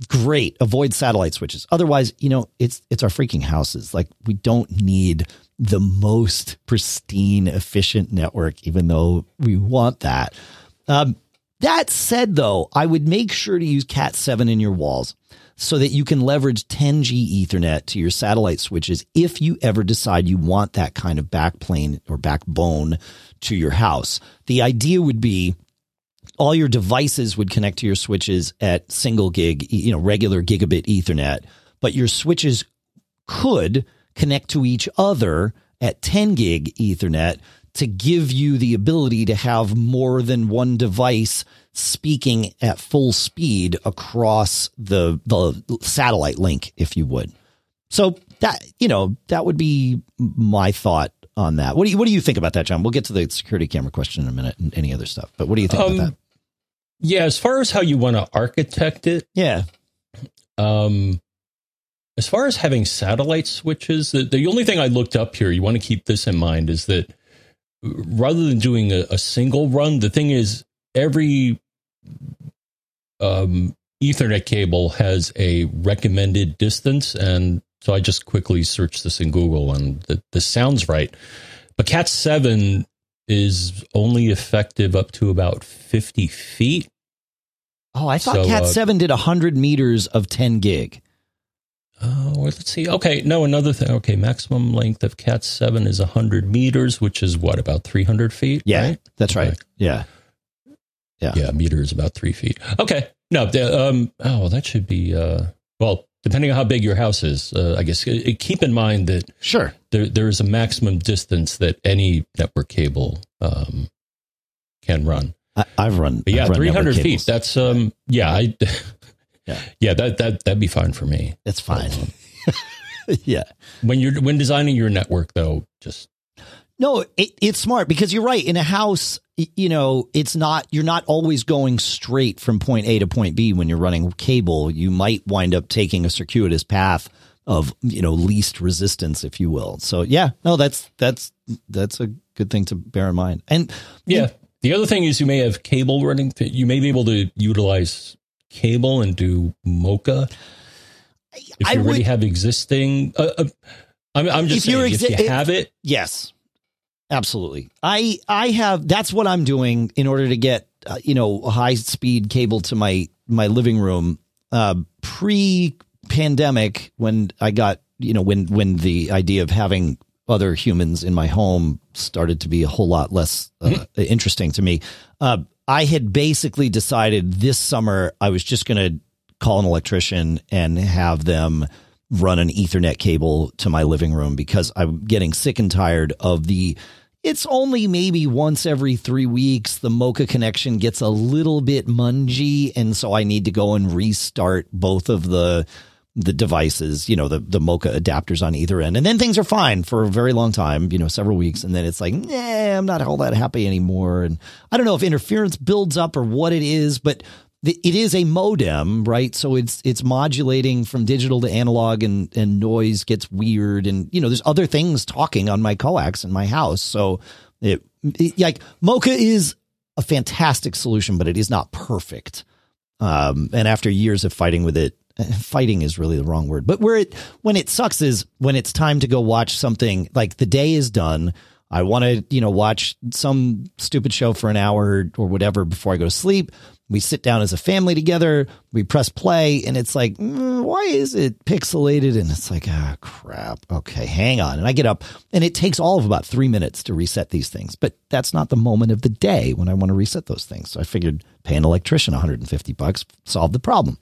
great, avoid satellite switches. Otherwise, you know, it's it's our freaking houses. Like, we don't need the most pristine, efficient network, even though we want that. Um, that said, though, I would make sure to use cat seven in your walls, so that you can leverage ten G Ethernet to your satellite switches if you ever decide you want that kind of backplane or backbone to your house. The idea would be all your devices would connect to your switches at single gig, you know, regular gigabit Ethernet, but your switches could connect to each other at ten gig Ethernet to give you the ability to have more than one device speaking at full speed across the the satellite link, if you would. So that, you know, that would be my thought on that. What do you, what do you think about that, John? We'll get to the security camera question in a minute and any other stuff, but what do you think um, about that? Yeah. As far as how you want to architect it. Yeah. Um, as far as having satellite switches, the, the only thing I looked up here, you want to keep this in mind, is that rather than doing a, a single run, the thing is, every um, Ethernet cable has a recommended distance, and so I just quickly searched this in Google, and th- this sounds right. But cat seven is only effective up to about fifty feet. Oh, I thought so, cat seven uh, did one hundred meters of ten gig. Oh, well, let's see. Okay, no, another thing. Okay, maximum length of cat seven is one hundred meters, which is what, about three hundred feet? Yeah, right? That's right. Okay. Yeah. Yeah. yeah, meter is about three feet. Okay. No, the, um, oh, that should be, uh, well, depending on how big your house is, uh, I guess, it, it, keep in mind that sure there there is a maximum distance that any network cable um, can run. I, I've run. But yeah, I've run three hundred feet. That's, um, yeah, I, yeah, yeah, that, that, that'd be fine for me. That's fine. Um, yeah. When you're, when designing your network, though, just. No, it, it's smart, because you're right. In a house, you know, it's not, you're not always going straight from point A to point B when you're running cable. You might wind up taking a circuitous path of, you know, least resistance, if you will. So, yeah, no, that's that's that's a good thing to bear in mind. And yeah, and, the other thing is you may have cable running. Th- you may be able to utilize cable and do MoCA if I you would, already have existing. Uh, uh, I'm, I'm just if saying, exi- if you have it, yes. Absolutely. I I have that's what I'm doing in order to get, uh, you know, high speed cable to my my living room. Uh, pre pandemic, when I got, you know, when when the idea of having other humans in my home started to be a whole lot less uh, mm-hmm. interesting to me. Uh, I had basically decided this summer I was just going to call an electrician and have them run an Ethernet cable to my living room, because I'm getting sick and tired of the, it's only maybe once every three weeks, the MoCA connection gets a little bit mungy. And so I need to go and restart both of the, the devices, you know, the, the MoCA adapters on either end. And then things are fine for a very long time, you know, several weeks. And then it's like, nah, I'm not all that happy anymore. And I don't know if interference builds up or what it is, but it is a modem, right? So it's it's modulating from digital to analog, and, and noise gets weird. And, you know, there's other things talking on my coax in my house. So it, it like MoCA is a fantastic solution, but it is not perfect. Um, and after years of fighting with it, fighting is really the wrong word. But where it when it sucks is when it's time to go watch something, like the day is done. I want to, you know, watch some stupid show for an hour or whatever before I go to sleep. We sit down as a family together, we press play, and it's like, mm, why is it pixelated? And it's like, ah, oh, crap. Okay, hang on. And I get up, and it takes all of about three minutes to reset these things. But that's not the moment of the day when I want to reset those things. So I figured pay an electrician one hundred fifty bucks, solve the problem.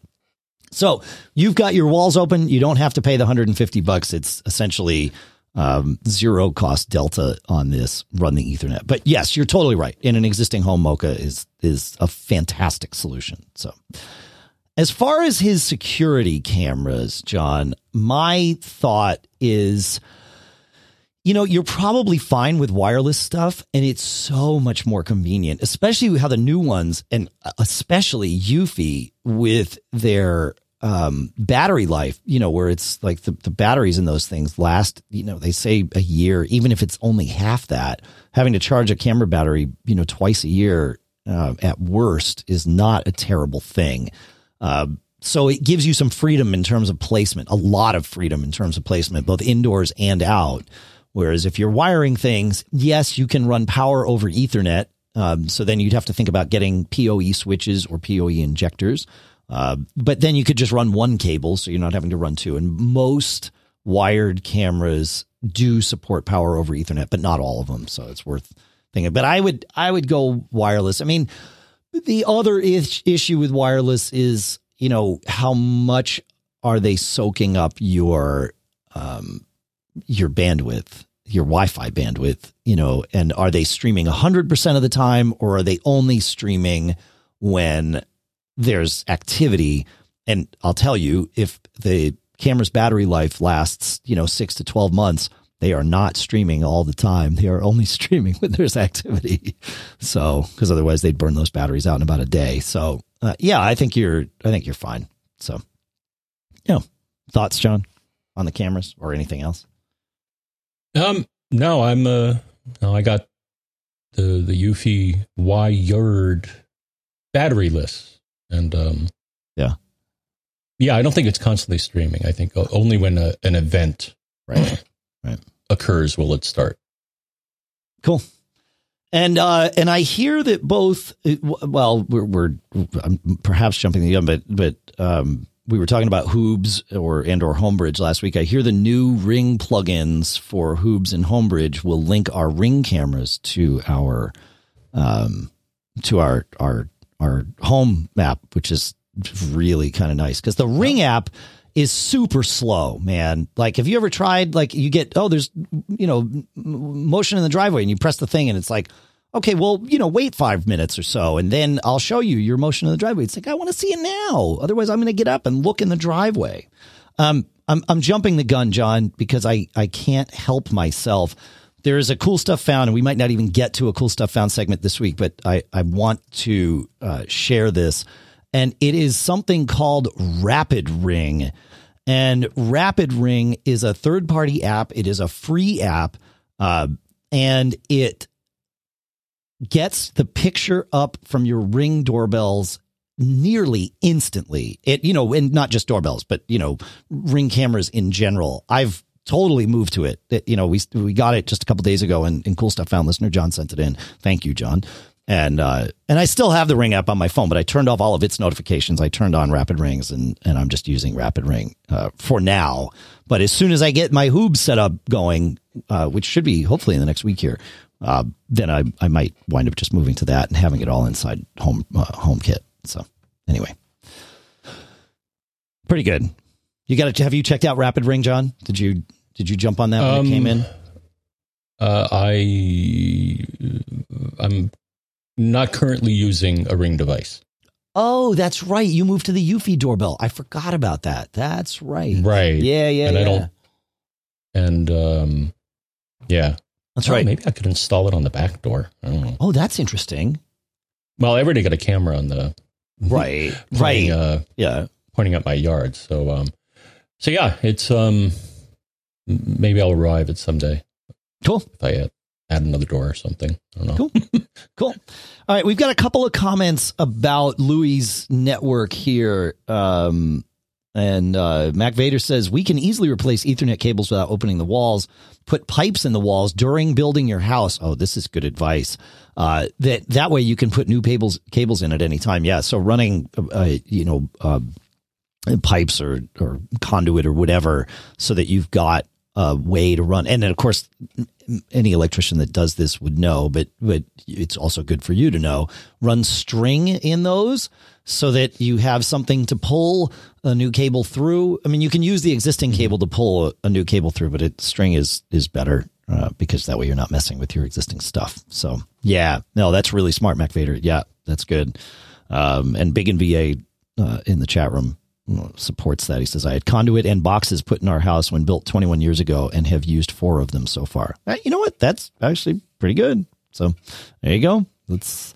So you've got your walls open. You don't have to pay the one hundred fifty bucks. It's essentially Um, zero cost delta on this, run the Ethernet. But yes, you're totally right. In an existing home, Mocha is is a fantastic solution. So as far as his security cameras, John, my thought is, you know, you're probably fine with wireless stuff, and it's so much more convenient, especially how the new ones, and especially UniFi with their um, battery life, you know, where it's like the, the batteries in those things last, you know, they say a year, even if it's only half that. Having to charge a camera battery, you know, twice a year uh, at worst is not a terrible thing. Uh, so it gives you some freedom in terms of placement, a lot of freedom in terms of placement, both indoors and out. Whereas if you're wiring things, yes, you can run power over Ethernet. Um, so then you'd have to think about getting P O E switches or P O E injectors. Uh, but then you could just run one cable, so you're not having to run two. And most wired cameras do support power over Ethernet, but not all of them. So it's worth thinking. But I would I would go wireless. I mean, the other is- issue with wireless is, you know, how much are they soaking up your um, your bandwidth, your Wi-Fi bandwidth, you know, and are they streaming one hundred percent of the time, or are they only streaming when there's activity? And I'll tell you, if the camera's battery life lasts, you know, six to twelve months, they are not streaming all the time. They are only streaming when there's activity. So, because otherwise they'd burn those batteries out in about a day. So, uh, yeah, I think you're, I think you're fine. So, you know, thoughts, John, on the cameras or anything else? Um, no, I'm, uh, no, I got the, the UniFi wired batteryless. And, um, yeah, yeah, I don't think it's constantly streaming. I think only when a, an event right, right. occurs will it start. Cool. And, uh, and I hear that both, well, we're, we're I'm perhaps jumping the gun, but, but, um, we were talking about Hoobs or, and or Homebridge last week. I hear the new Ring plugins for Hoobs and Homebridge will link our Ring cameras to our, um, to our, our, our home app, which is really kind of nice, because the Ring app is super slow, man. Like, have you ever tried, like, you get, oh, there's, you know, motion in the driveway, and you press the thing and it's like, okay, well, you know, wait five minutes or so, and then I'll show you your motion in the driveway. It's like, I want to see it now. Otherwise I'm going to get up and look in the driveway. Um, I'm, I'm jumping the gun, John, because I, I can't help myself. There is a cool stuff found, and we might not even get to a cool stuff found segment this week, but I, I want to uh, share this. And it is something called Rapid Ring. And Rapid Ring is a third party app. It is a free app, uh, and it gets the picture up from your Ring doorbells nearly instantly. It, you know, and not just doorbells, but, you know, Ring cameras in general. I've totally moved to it. It. You know, we we got it just a couple days ago, and, and Cool Stuff Found listener John sent it in. Thank you, John. And uh, and I still have the Ring app on my phone, but I turned off all of its notifications. I turned on Rapid Rings, and, and I'm just using Rapid Ring uh, for now. But as soon as I get my Hoobs set up going, uh, which should be hopefully in the next week here, uh, then I, I might wind up just moving to that and having it all inside home uh, HomeKit. So anyway, pretty good. You got to have you checked out Rapid Ring, John? Did you? Did you jump on that when um, it came in? Uh, I, I'm not currently using a Ring device. Oh, that's right. You moved to the UniFi doorbell. I forgot about that. That's right. Right. Yeah, yeah, and yeah. I don't, and, um, yeah. That's oh, right. Maybe I could install it on the back door. I don't know. Oh, that's interesting. Well, I already got a camera on the... Right, pointing, right. Uh, yeah. Pointing at my yard. So, um, so yeah, it's... um. Maybe I'll arrive at someday. Cool. If I add, add another door or something. I don't know. Cool. Cool. All right. We've got a couple of comments about Louis' network here. Um, and uh, Mac Vader says, we can easily replace Ethernet cables without opening the walls. Put pipes in the walls during building your house. Oh, this is good advice. Uh, that that way you can put new cables, cables in at any time. Yeah. So running, uh, you know, uh, pipes or, or conduit or whatever, so that you've got a way to run. And then, of course, any electrician that does this would know, but, but it's also good for you to know, run string in those. so that you have something to pull a new cable through. I mean, you can use the existing cable to pull a new cable through, but it, string is is better uh, because that way you're not messing with your existing stuff. So, yeah, no, that's really smart, MacVader. Yeah, that's good. Um, and Big and V A uh, in the chat room supports that. He says, I had conduit and boxes put in our house when built twenty-one years ago and have used four of them so far. You know what? That's actually pretty good. So there you go. Let's.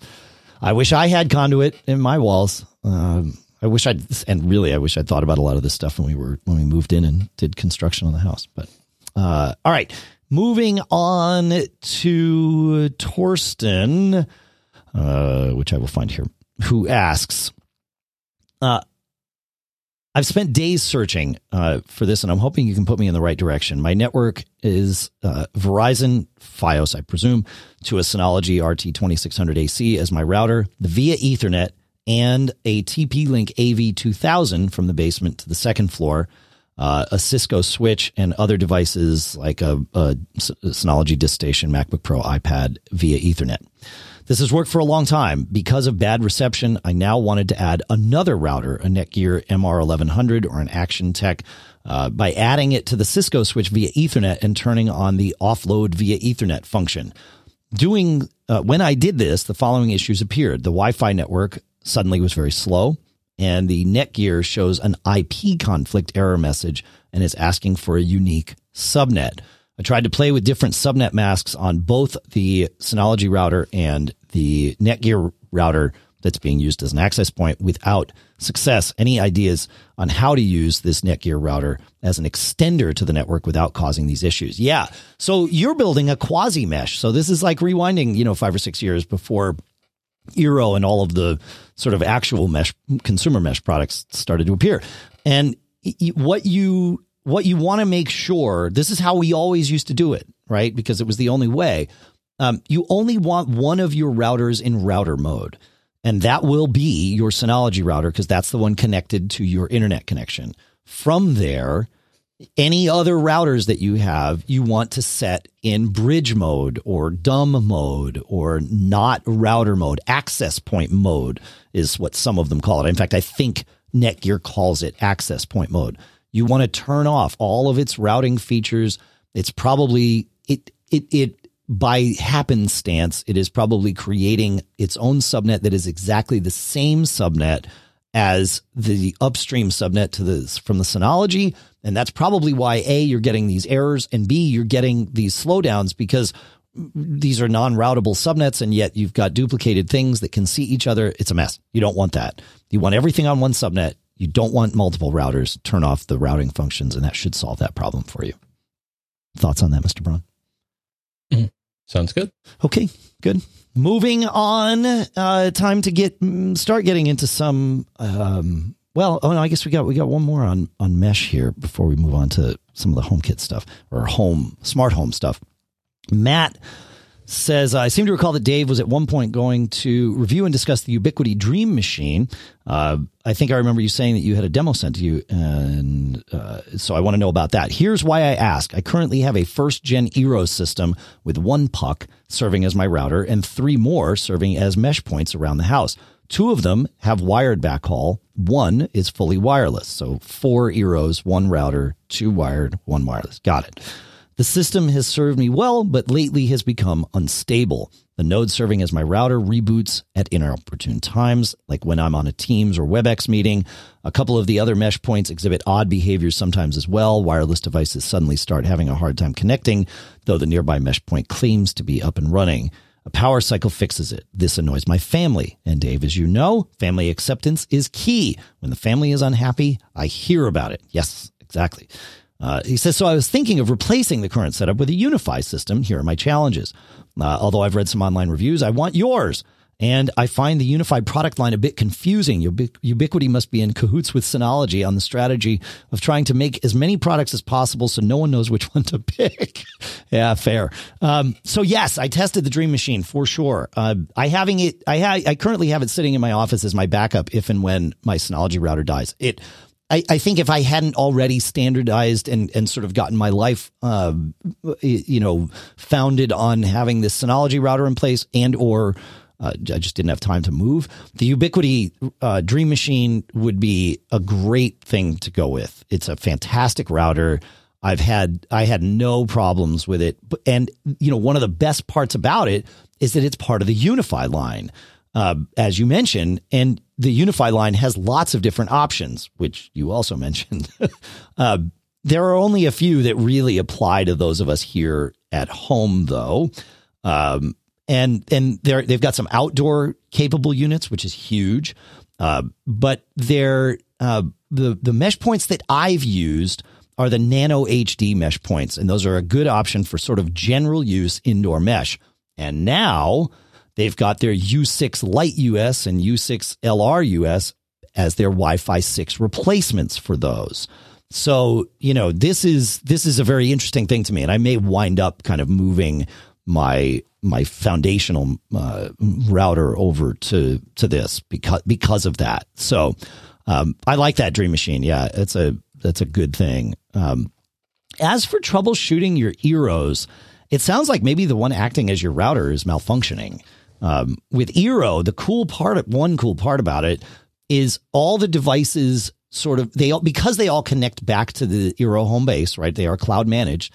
I wish I had conduit in my walls. Um, I wish I'd, and really, I wish I'd thought about a lot of this stuff when we were, when we moved in and did construction on the house. But, uh, all right, moving on to Torsten, uh, which I will find here, who asks, uh, I've spent days searching uh, for this, and I'm hoping you can put me in the right direction. My network is uh, Verizon Fios, I presume, to a Synology R T twenty-six hundred A C as my router, the via Ethernet, and a T P-Link A V two thousand from the basement to the second floor, uh, a Cisco switch, and other devices like a, a Synology disk station, MacBook Pro, iPad via Ethernet. This has worked for a long time. Because of bad reception, I now wanted to add another router, a Netgear M R eleven hundred or an Action Tech, uh, by adding it to the Cisco switch via Ethernet and turning on the offload via Ethernet function. Doing uh, when I did this, the following issues appeared. The Wi-Fi network suddenly was very slow, and the Netgear shows an I P conflict error message and is asking for a unique subnet. I tried to play with different subnet masks on both the Synology router and the Netgear router that's being used as an access point without success. Any ideas on how to use this Netgear router as an extender to the network without causing these issues? Yeah. So you're building a quasi mesh. So this is like rewinding, you know, five or six years before Eero and all of the sort of actual mesh consumer mesh products started to appear. And what you What you want to make sure, this is how we always used to do it, right? Because it was the only way. Um, you only want one of your routers in router mode, and that will be your Synology router because that's the one connected to your internet connection. From there, any other routers that you have, you want to set in bridge mode or dumb mode or not router mode. Access point mode is what some of them call it. In fact, I think Netgear calls it access point mode. You want to turn off all of its routing features. It's probably, it, it, it, by happenstance, it is probably creating its own subnet that is exactly the same subnet as the upstream subnet to the, from the Synology. And that's probably why A, you're getting these errors, and B, you're getting these slowdowns because these are non-routable subnets, and yet you've got duplicated things that can see each other. It's a mess. You don't want that. You want everything on one subnet. You don't want multiple routers. Turn off the routing functions, and that should solve that problem for you. Thoughts on that, Mister Braun? Mm-hmm. Sounds good. Okay, good. Moving on. Uh, time to get start getting into some. Um, well, oh no, I guess we got we got one more on on mesh here before we move on to some of the HomeKit stuff or home smart home stuff. Matt says, I seem to recall that Dave was at one point going to review and discuss the Ubiquiti Dream Machine. Uh, I think I remember you saying that you had a demo sent to you, and uh, so I want to know about that. Here's why I ask. I currently have a first-gen Eero system with one puck serving as my router and three more serving as mesh points around the house. Two of them have wired backhaul. One is fully wireless, so four Eeros, one router, two wired, one wireless. Got it. The system has served me well, but lately has become unstable. The node serving as my router reboots at inopportune times, like when I'm on a Teams or WebEx meeting. A couple of the other mesh points exhibit odd behavior sometimes as well. Wireless devices suddenly start having a hard time connecting, though the nearby mesh point claims to be up and running. A power cycle fixes it. This annoys my family. And Dave, as you know, family acceptance is key. When the family is unhappy, I hear about it. Yes, exactly. Uh, he says, so I was thinking of replacing the current setup with a UniFi system. Here are my challenges. Uh, although I've read some online reviews, I want yours. And I find the UniFi product line a bit confusing. Ubiqu- Ubiquiti must be in cahoots with Synology on the strategy of trying to make as many products as possible so no one knows which one to pick. Yeah, fair. Um, so, yes, I tested the Dream Machine for sure. Uh, I having it. I, ha- I currently have it sitting in my office as my backup if and when my Synology router dies. It I, I think if I hadn't already standardized and, and sort of gotten my life, uh, you know, founded on having this Synology router in place and or Uh, I just didn't have time to move. The Ubiquiti uh, Dream Machine would be a great thing to go with. It's a fantastic router. I've had I had no problems with it. And, you know, one of the best parts about it is that it's part of the UniFi line, uh, as you mentioned. And the UniFi line has lots of different options, which you also mentioned. uh, there are only a few that really apply to those of us here at home, though. Um And and they're, they've got some outdoor capable units, which is huge. Uh, but they're uh, the, the mesh points that I've used are the Nano H D mesh points. And those are a good option for sort of general use indoor mesh. And now they've got their U six Lite U S and U six L R U S as their Wi-Fi six replacements for those. So, you know, this is this is a very interesting thing to me. And I may wind up kind of moving my my foundational uh, router over to, to this because, because of that. So um, I like that Dream Machine. Yeah. It's a, that's a good thing. Um, as for troubleshooting your Eeros, it sounds like maybe the one acting as your router is malfunctioning. Um, with Eero, the cool part, one cool part about it is all the devices sort of, they all, because they all connect back to the Eero home base, right? They are cloud managed.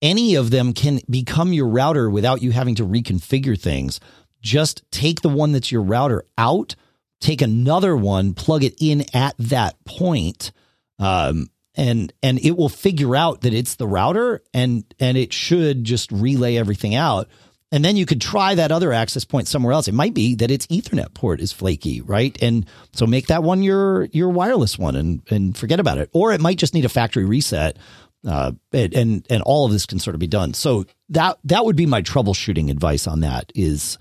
Any of them can become your router without you having to reconfigure things. Just take the one that's your router out, take another one, plug it in at that point, um, and and it will figure out that it's the router, and and it should just relay everything out. And then you could try that other access point somewhere else. It might be that its Ethernet port is flaky, right? And so make that one your your wireless one and and forget about it. Or it might just need a factory reset. Uh, and, and, and all of this can sort of be done. So that, that would be my troubleshooting advice on that is,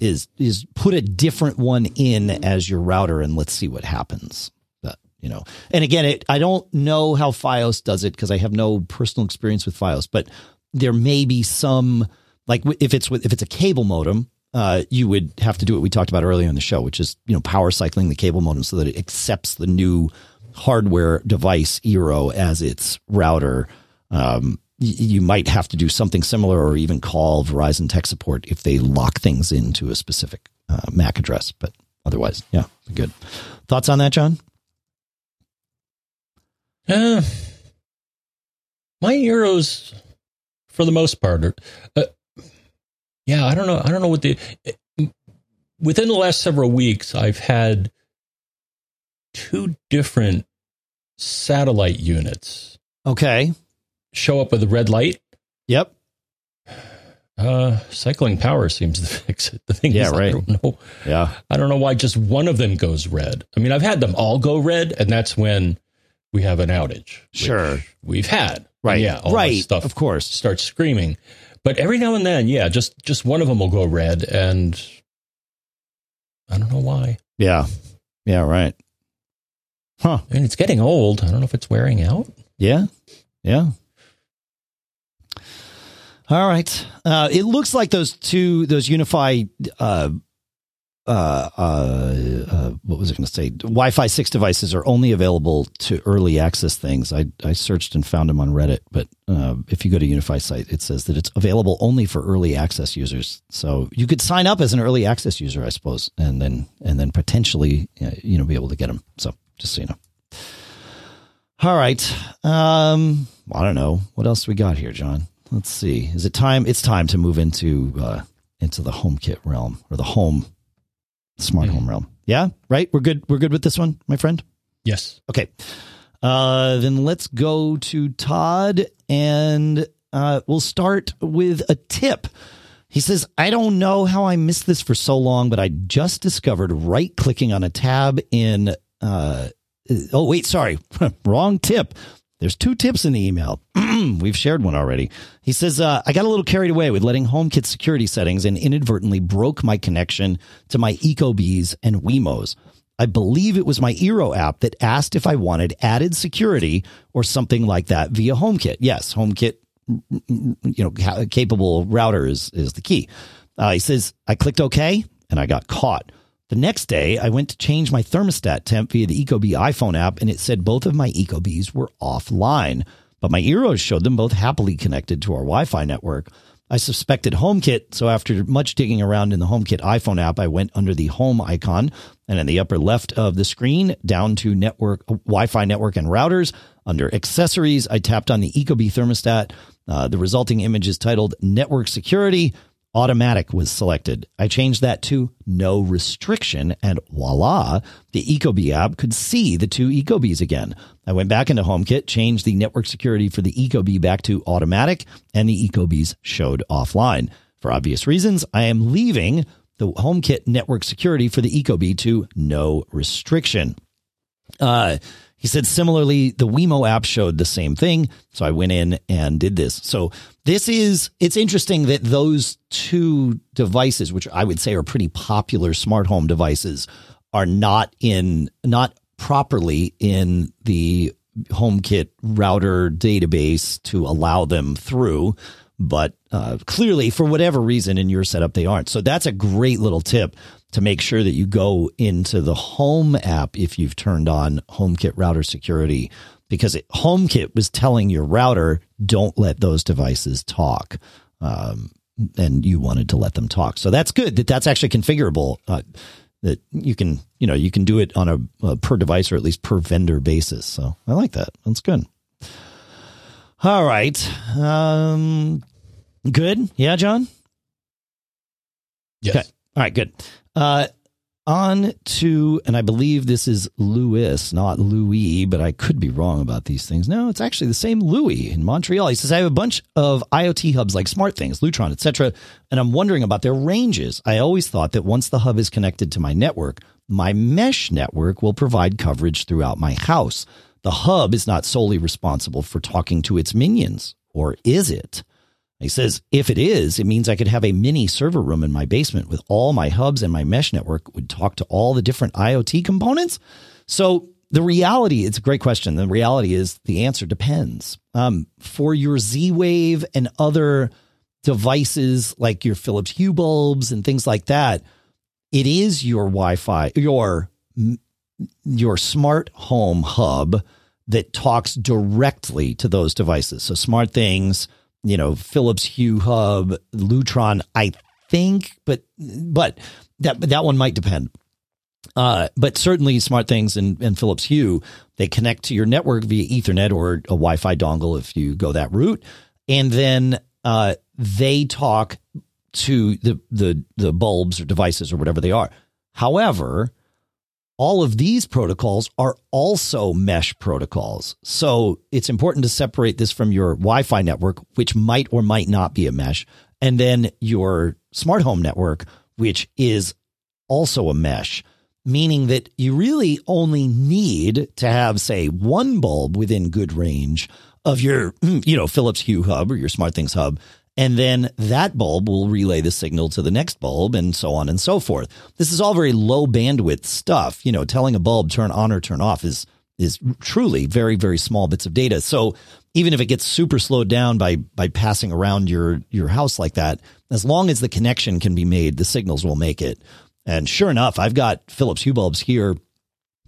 is, is put a different one in as your router and let's see what happens. But, you know, and again, it, I don't know how Fios does it, cause I have no personal experience with Fios, but there may be some, like if it's with, if it's a cable modem, uh, you would have to do what we talked about earlier in the show, which is, you know, power cycling the cable modem so that it accepts the new hardware device Eero as its router. Um, y- you might have to do something similar or even call Verizon tech support if they lock things into a specific uh, MAC address, but otherwise, yeah, good. Thoughts on that, John? Uh, my Eero's for the most part are, uh, yeah, I don't know. I don't know what the, within the last several weeks I've had two different satellite units. Okay. Show up with a red light. Yep. Uh, cycling power seems to fix it. The thing yeah, is, right. I don't know. Yeah. I don't know why just one of them goes red. I mean, I've had them all go red, and that's when we have an outage. Sure. We've had. Right. And yeah. All right. This stuff, of course, starts screaming. But every now and then, yeah, just, just one of them will go red, and I don't know why. Yeah. Yeah, right. Huh. I mean, it's getting old. I don't know if it's wearing out. Yeah. Yeah. All right. Uh, it looks like those two, those UniFi, uh, uh, uh, uh, what was I going to say? Wi-Fi six devices are only available to early access things. I, I searched and found them on Reddit, but uh, if you go to UniFi site, it says that it's available only for early access users. So you could sign up as an early access user, I suppose, and then, and then potentially, you know, be able to get them. So. Just so you know. All right. Um, I don't know. What else we got here, John? Let's see. Is it time? It's time to move into uh, into the HomeKit realm or the home smart home realm. Yeah, right? We're good. We're good with this one, my friend? Yes. Okay. Uh, then let's go to Todd, and uh, we'll start with a tip. He says, I don't know how I missed this for so long, but I just discovered right-clicking on a tab in... Uh, oh, wait, sorry. Wrong tip. There's two tips in the email. We've shared one already. He says, uh, I got a little carried away with letting HomeKit security settings and inadvertently broke my connection to my EcoBees and Wemos. I believe it was my Eero app that asked if I wanted added security or something like that via HomeKit. Yes, HomeKit, you know, capable router is, is the key. Uh, he says, I clicked OK and I got caught. The next day, I went to change my thermostat temp via the Ecobee iPhone app, and it said both of my Ecobees were offline, but my Eeros showed them both happily connected to our Wi-Fi network. I suspected HomeKit, so after much digging around in the HomeKit iPhone app, I went under the Home icon, and in the upper left of the screen, down to network, Wi-Fi network and routers. Under accessories, I tapped on the Ecobee thermostat. Uh, the resulting image is titled Network Security. Automatic was selected. I changed that to no restriction, and voila, the Ecobee app could see the two Ecobees again. I went back into HomeKit, changed the network security for the Ecobee back to automatic, and the Ecobees showed offline. For obvious reasons, I am leaving the HomeKit network security for the Ecobee to no restriction. Uh, he said, similarly, the Wemo app showed the same thing. So I went in and did this. So this is, it's interesting that those two devices, which I would say are pretty popular smart home devices, are not in, not properly in the HomeKit router database to allow them through. But uh, clearly, for whatever reason in your setup, they aren't. So that's a great little tip to make sure that you go into the Home app if you've turned on HomeKit router security, because it, HomeKit was telling your router, don't let those devices talk. Um, and you wanted to let them talk. So that's good that that's actually configurable, uh, that you can, you know, you can do it on a, a per device or at least per vendor basis. So I like that. That's good. All right. Um, good. Yeah, John? Yes. Okay. All right, good. Uh, on to, and I believe this is Louis, not Louis, but I could be wrong about these things. No, it's actually the same Louis in Montreal. He says, I have a bunch of IoT hubs like SmartThings, Lutron, et cetera, and I'm wondering about their ranges. I always thought that once the hub is connected to my network, my mesh network will provide coverage throughout my house. The hub is not solely responsible for talking to its minions, or is it? He says, if it is, it means I could have a mini server room in my basement with all my hubs, and my mesh network would talk to all the different IoT components. So the reality, it's a great question. The reality is the answer depends. Um, for your Z-Wave and other devices like your Philips Hue bulbs and things like that, it is your Wi-Fi, your your smart home hub that talks directly to those devices. So SmartThings, you know, Philips Hue Hub, Lutron, I think, but but that that one might depend. Uh, but certainly SmartThings and, and Philips Hue, they connect to your network via Ethernet or a Wi-Fi dongle if you go that route, and then uh, they talk to the the the bulbs or devices or whatever they are. However, all of these protocols are also mesh protocols. So it's important to separate this from your Wi-Fi network, which might or might not be a mesh, and then your smart home network, which is also a mesh, meaning that you really only need to have, say, one bulb within good range of your, you know, Philips Hue hub or your SmartThings hub. And then that bulb will relay the signal to the next bulb, and so on and so forth. This is all very low bandwidth stuff. You know, telling a bulb turn on or turn off is is truly very, very small bits of data. So even if it gets super slowed down by by passing around your your house like that, as long as the connection can be made, the signals will make it. And sure enough, I've got Philips Hue bulbs here.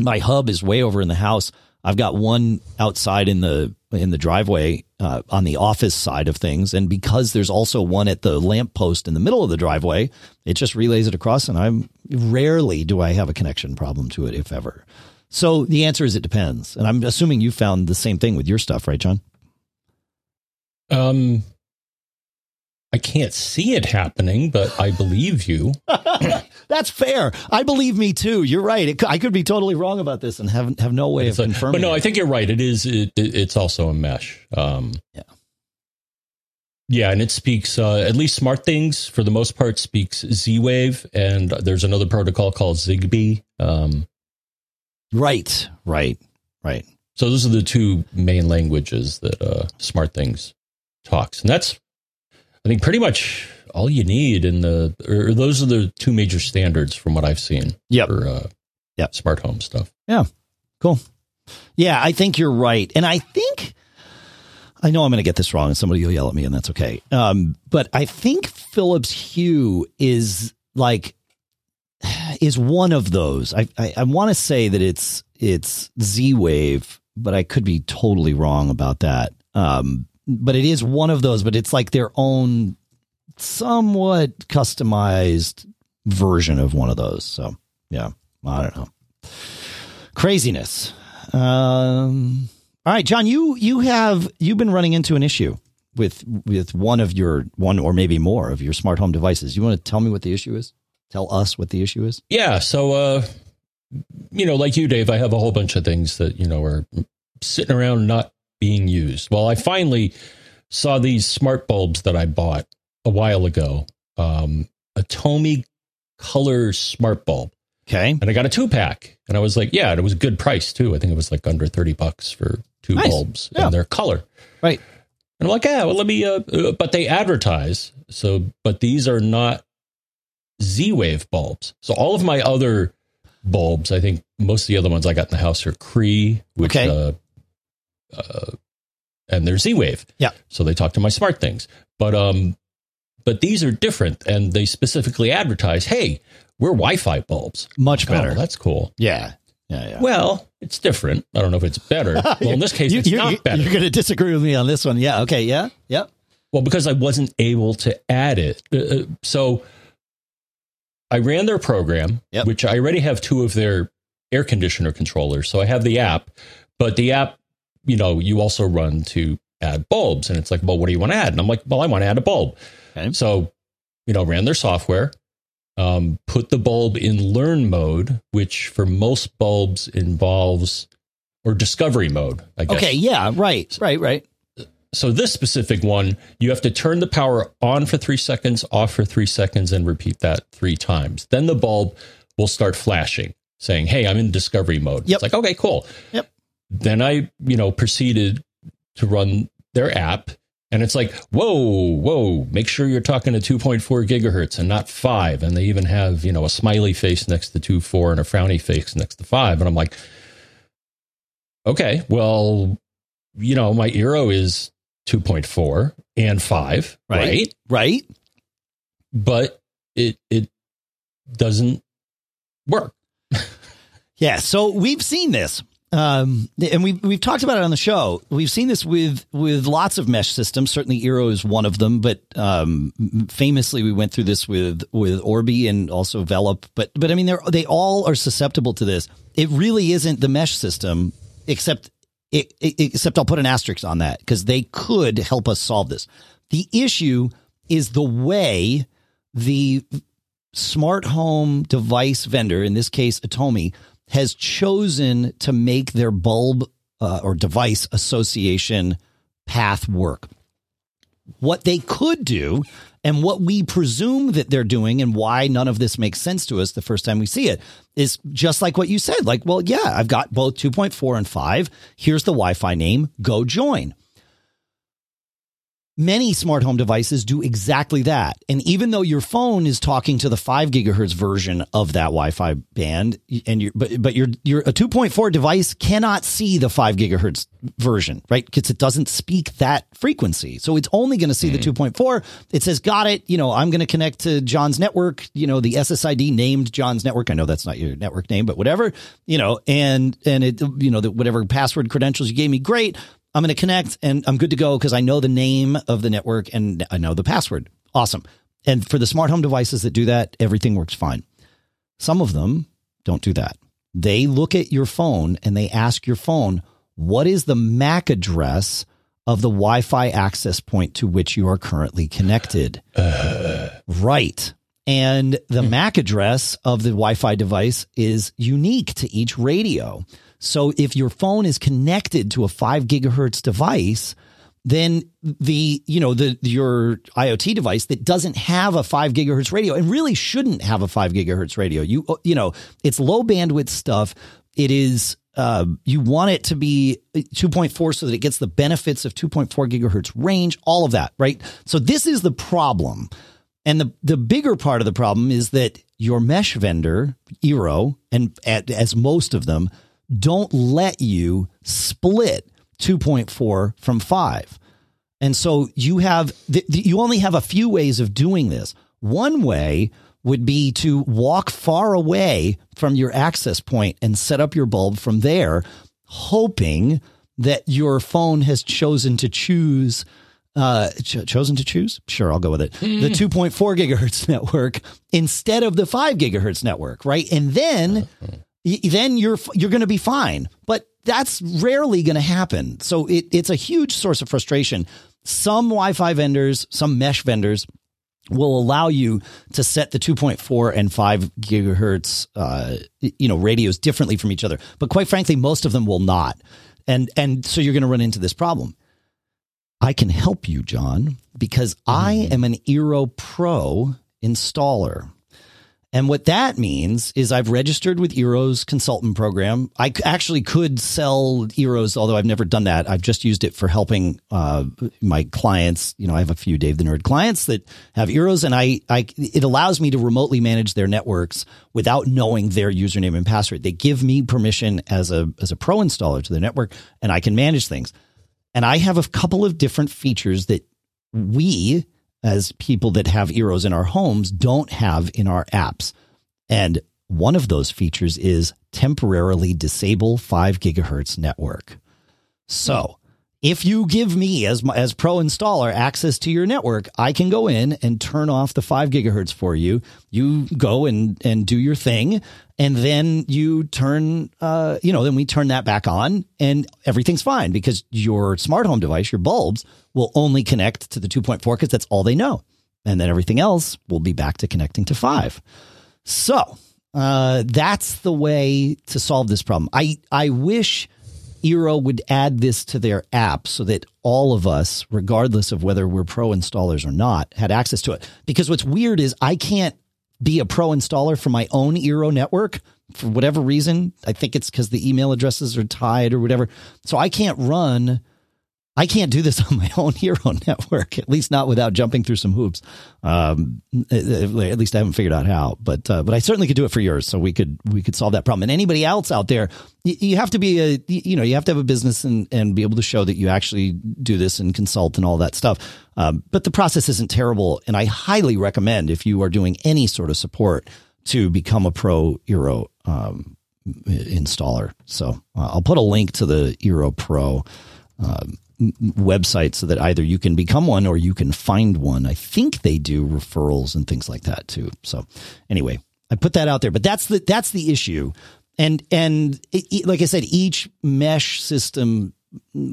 My hub is way over in the house. I've got one outside in the in the driveway uh, on the office side of things. And because there's also one at the lamppost in the middle of the driveway, it just relays it across. And I'm rarely do I have a connection problem to it, if ever. So the answer is it depends. And I'm assuming you found the same thing with your stuff, right, John? Um, I can't see it happening, but I believe you. That's fair. I believe me too. You're right. It, I could be totally wrong about this and have have no way of like, confirming. But no, it. I think you're right. It is. It, it's also a mesh. Um, yeah. Yeah, and it speaks. Uh, at least SmartThings, for the most part, speaks Z-Wave, and there's another protocol called Zigbee. Um, right. Right. Right. So those are the two main languages that uh, SmartThings talks, and that's, I think, pretty much all you need in the, or those are the two major standards from what I've seen. Yep. For uh, yep. smart home stuff. Yeah. Cool. Yeah, I think you're right. And I think, I know I'm going to get this wrong and somebody will yell at me, and that's okay. Um, but I think Philips Hue is like, is one of those. I, I, I want to say that it's, it's Z-Wave, but I could be totally wrong about that. Um, But it is one of those, but it's like their own somewhat customized version of one of those. So, yeah, I don't know. Craziness. Um, all right, John, you you have you've been running into an issue with with one of your one or maybe more of your smart home devices. You want to tell me what the issue is? Tell us what the issue is. Yeah. So, uh, you know, like you, Dave, I have a whole bunch of things that, you know, are sitting around not being used. Well, I finally saw these smart bulbs that I bought a while ago. Um, a Tomy color smart bulb. Okay. And I got a two pack and I was like, yeah, and it was a good price too. I think it was like under thirty bucks for two nice. bulbs yeah. and their color. Right. And I'm like, yeah, well, let me, uh, uh, but they advertise. So, but these are not Z-Wave bulbs. So all of my other bulbs, I think most of the other ones I got in the house are Cree, which, okay. uh, uh, and they're Z-Wave. Yeah. So they talk to my SmartThings, but, um, but these are different and they specifically advertise, hey, we're Wi-Fi bulbs. Much better. Oh, well, that's cool. Yeah. Yeah, yeah. Well, it's different. I don't know if it's better. Well, in this case, you, it's you, not better. You're going to disagree with me on this one. Yeah. Okay. Yeah. Yeah. Well, because I wasn't able to add it. Uh, so I ran their program, yep. which I already have two of their air conditioner controllers. So I have the app, but the app, you know, you also run to add bulbs. And it's like, well, what do you want to add? And I'm like, well, I want to add a bulb. Okay. So, you know, ran their software. Um, put the bulb in learn mode, which for most bulbs involves, or discovery mode, I guess. Okay, yeah, right, right, right. So this specific one, you have to turn the power on for three seconds, off for three seconds, and repeat that three times. Then the bulb will start flashing, saying, hey, I'm in discovery mode. Yep. It's like, okay, cool. Yep. Then I, you know, proceeded to run their app. And it's like, whoa, whoa, make sure you're talking to two point four gigahertz and not five. And they even have, you know, a smiley face next to two point four and a frowny face next to five. And I'm like, okay, well, you know, my Eero is two point four and five, right? Right. right. But it it doesn't work. Yeah, so we've seen this. Um, and we've, we've talked about it on the show. We've seen this with, with lots of mesh systems. Certainly Eero is one of them, but, um, famously we went through this with, with Orbi and also Velop, but, but I mean, they're, they all are susceptible to this. It really isn't the mesh system, except, it, it, except I'll put an asterisk on that because they could help us solve this. The issue is the way the smart home device vendor, in this case, Atomi, has chosen to make their bulb uh, or device association path work. What they could do and what we presume that they're doing and why none of this makes sense to us the first time we see it is just like what you said. Like, well, yeah, I've got both two point four and five. Here's the Wi-Fi name. Go join. Many smart home devices do exactly that. And even though your phone is talking to the five gigahertz version of that Wi-Fi band, and you're, but, but your your a two point four device cannot see the five gigahertz version, right? Because it doesn't speak that frequency. So it's only going to see mm-hmm. the two point four. It says, got it. You know, I'm going to connect to John's network, you know, the S S I D named John's network. I know that's not your network name, but whatever, you know, and, and it, you know, the, whatever password credentials you gave me. Great. I'm going to connect and I'm good to go because I know the name of the network and I know the password. Awesome. And for the smart home devices that do that, everything works fine. Some of them don't do that. They look at your phone and they ask your phone, what is the M A C address of the Wi-Fi access point to which you are currently connected? Uh. Right. And the hmm. M A C address of the Wi-Fi device is unique to each radio. So if your phone is connected to a five gigahertz device, then the, you know, the, your IoT device that doesn't have a five gigahertz radio and really shouldn't have a five gigahertz radio. You, you know, it's low bandwidth stuff. It is, uh, you want it to be two point four so that it gets the benefits of two point four gigahertz range, all of that, right? So this is the problem. And the, the bigger part of the problem is that your mesh vendor, Eero, and at, as most of them, don't let you split two point four from five. And so you have, th- you only have a few ways of doing this. One way would be to walk far away from your access point and set up your bulb from there, hoping that your phone has chosen to choose uh, ch- chosen to choose. Sure, I'll go with it. Mm. The two point four gigahertz network instead of the five gigahertz network. Right. And then uh-huh. y- then you're you're going to be fine. But that's rarely going to happen. So it, it's a huge source of frustration. Some Wi-Fi vendors, some mesh vendors will allow you to set the two point four and five gigahertz, uh, you know, radios differently from each other. But quite frankly, most of them will not. And and so you're going to run into this problem. I can help you, John, because mm-hmm. I am an Eero Pro installer. And what that means is I've registered with Eero's consultant program. I actually could sell Eero's, although I've never done that. I've just used it for helping uh, my clients. You know, I have a few Dave the Nerd clients that have Eero's, and I, I, it allows me to remotely manage their networks without knowing their username and password. They give me permission as a as a pro installer to the network, and I can manage things. And I have a couple of different features that we, as people that have Eeros in our homes, don't have in our apps. And one of those features is temporarily disable five gigahertz network. So if you give me as my, as pro installer access to your network, I can go in and turn off the five gigahertz for you. You go and, and do your thing. And then you turn, uh, you know, then we turn that back on and everything's fine because your smart home device, your bulbs, will only connect to the two point four because that's all they know. And then everything else will be back to connecting to five. So uh, that's the way to solve this problem. I, I wish Eero would add this to their app so that all of us, regardless of whether we're pro installers or not, had access to it. Because what's weird is I can't be a pro installer for my own Eero network for whatever reason. I think it's because the email addresses are tied or whatever. So I can't run... I can't do this on my own Eero network, at least not without jumping through some hoops. Um, at least I haven't figured out how, but uh, but I certainly could do it for yours. So we could we could solve that problem. And anybody else out there, you, you have to be a you know you have to have a business and, and be able to show that you actually do this and consult and all that stuff. Um, but the process isn't terrible, and I highly recommend if you are doing any sort of support to become a pro Eero um, installer. So uh, I'll put a link to the Eero Pro Um, website so that either you can become one or you can find one. I think they do referrals and things like that too. So anyway, I put that out there, but that's the, that's the issue. And, and it, like I said, each mesh system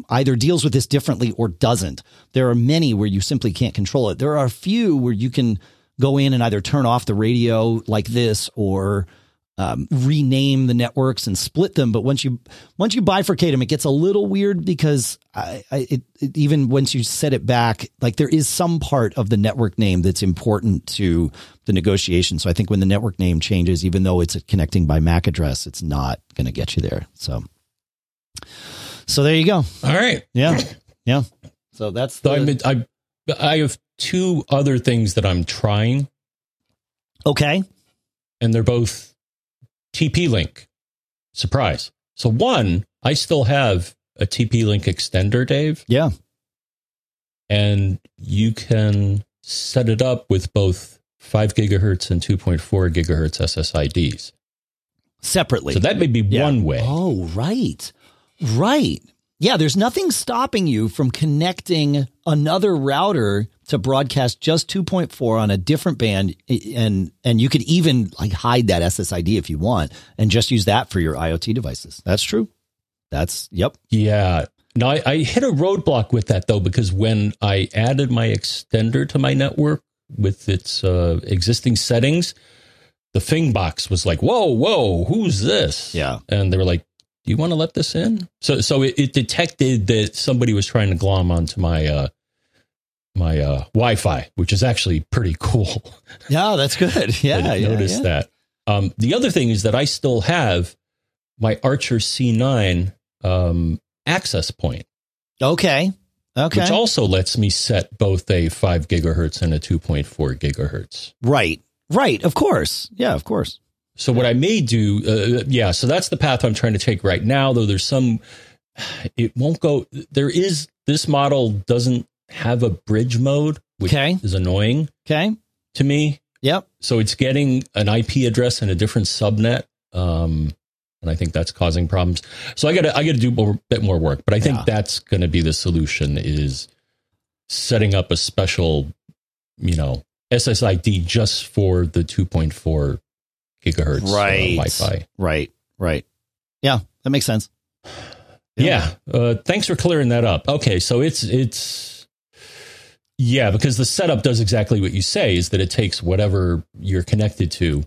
either deals with this differently or doesn't. There are many where you simply can't control it. There are a few where you can go in and either turn off the radio like this or Um, rename the networks and split them. But once you once you bifurcate them, it gets a little weird because I, I, it, it, even once you set it back, like there is some part of the network name that's important to the negotiation. So I think when the network name changes, even though it's connecting by MAC address, it's not going to get you there. So, so there you go. All right. Yeah. Yeah. So that's the... I'm, I, I have two other things that I'm trying. Okay. And they're both T P-Link. Surprise. So one, I still have a T P-Link extender, Dave. Yeah. And you can set it up with both five gigahertz and two point four gigahertz S S I Ds. Separately. So that may be yeah. one way. Oh, right. Right. Yeah, there's nothing stopping you from connecting another router to broadcast just two point four on a different band, and and you could even like hide that S S I D if you want and just use that for your IoT devices. That's true. That's yep. Yeah. Now I, I hit a roadblock with that though, because when I added my extender to my network with its uh, existing settings, the Thing box was like, "Whoa, whoa, who's this?" Yeah, and they were like, do you want to let this in? So so it, it detected that somebody was trying to glom onto my uh, my uh, Wi-Fi, which is actually pretty cool. Yeah, that's good. Yeah, I yeah, noticed yeah. that. Um, the other thing is that I still have my Archer C nine um, access point. Okay. Okay. Which also lets me set both a five gigahertz and a two point four gigahertz. Right. Right. Of course. Yeah, of course. So what I may do, uh, yeah, so that's the path I'm trying to take right now, though there's some, it won't go, there is, this model doesn't have a bridge mode, which okay. is annoying okay. to me. Yep. So it's getting an I P address and a different subnet, um, and I think that's causing problems. So I got to I got to do a bit more work, but I think yeah. that's going to be the solution is setting up a special, you know, S S I D just for the two point four gigahertz right. uh, Wi-Fi. Right, right. Yeah, that makes sense. Yeah. yeah. Uh, thanks for clearing that up. Okay, so it's it's yeah, because the setup does exactly what you say, is that it takes whatever you're connected to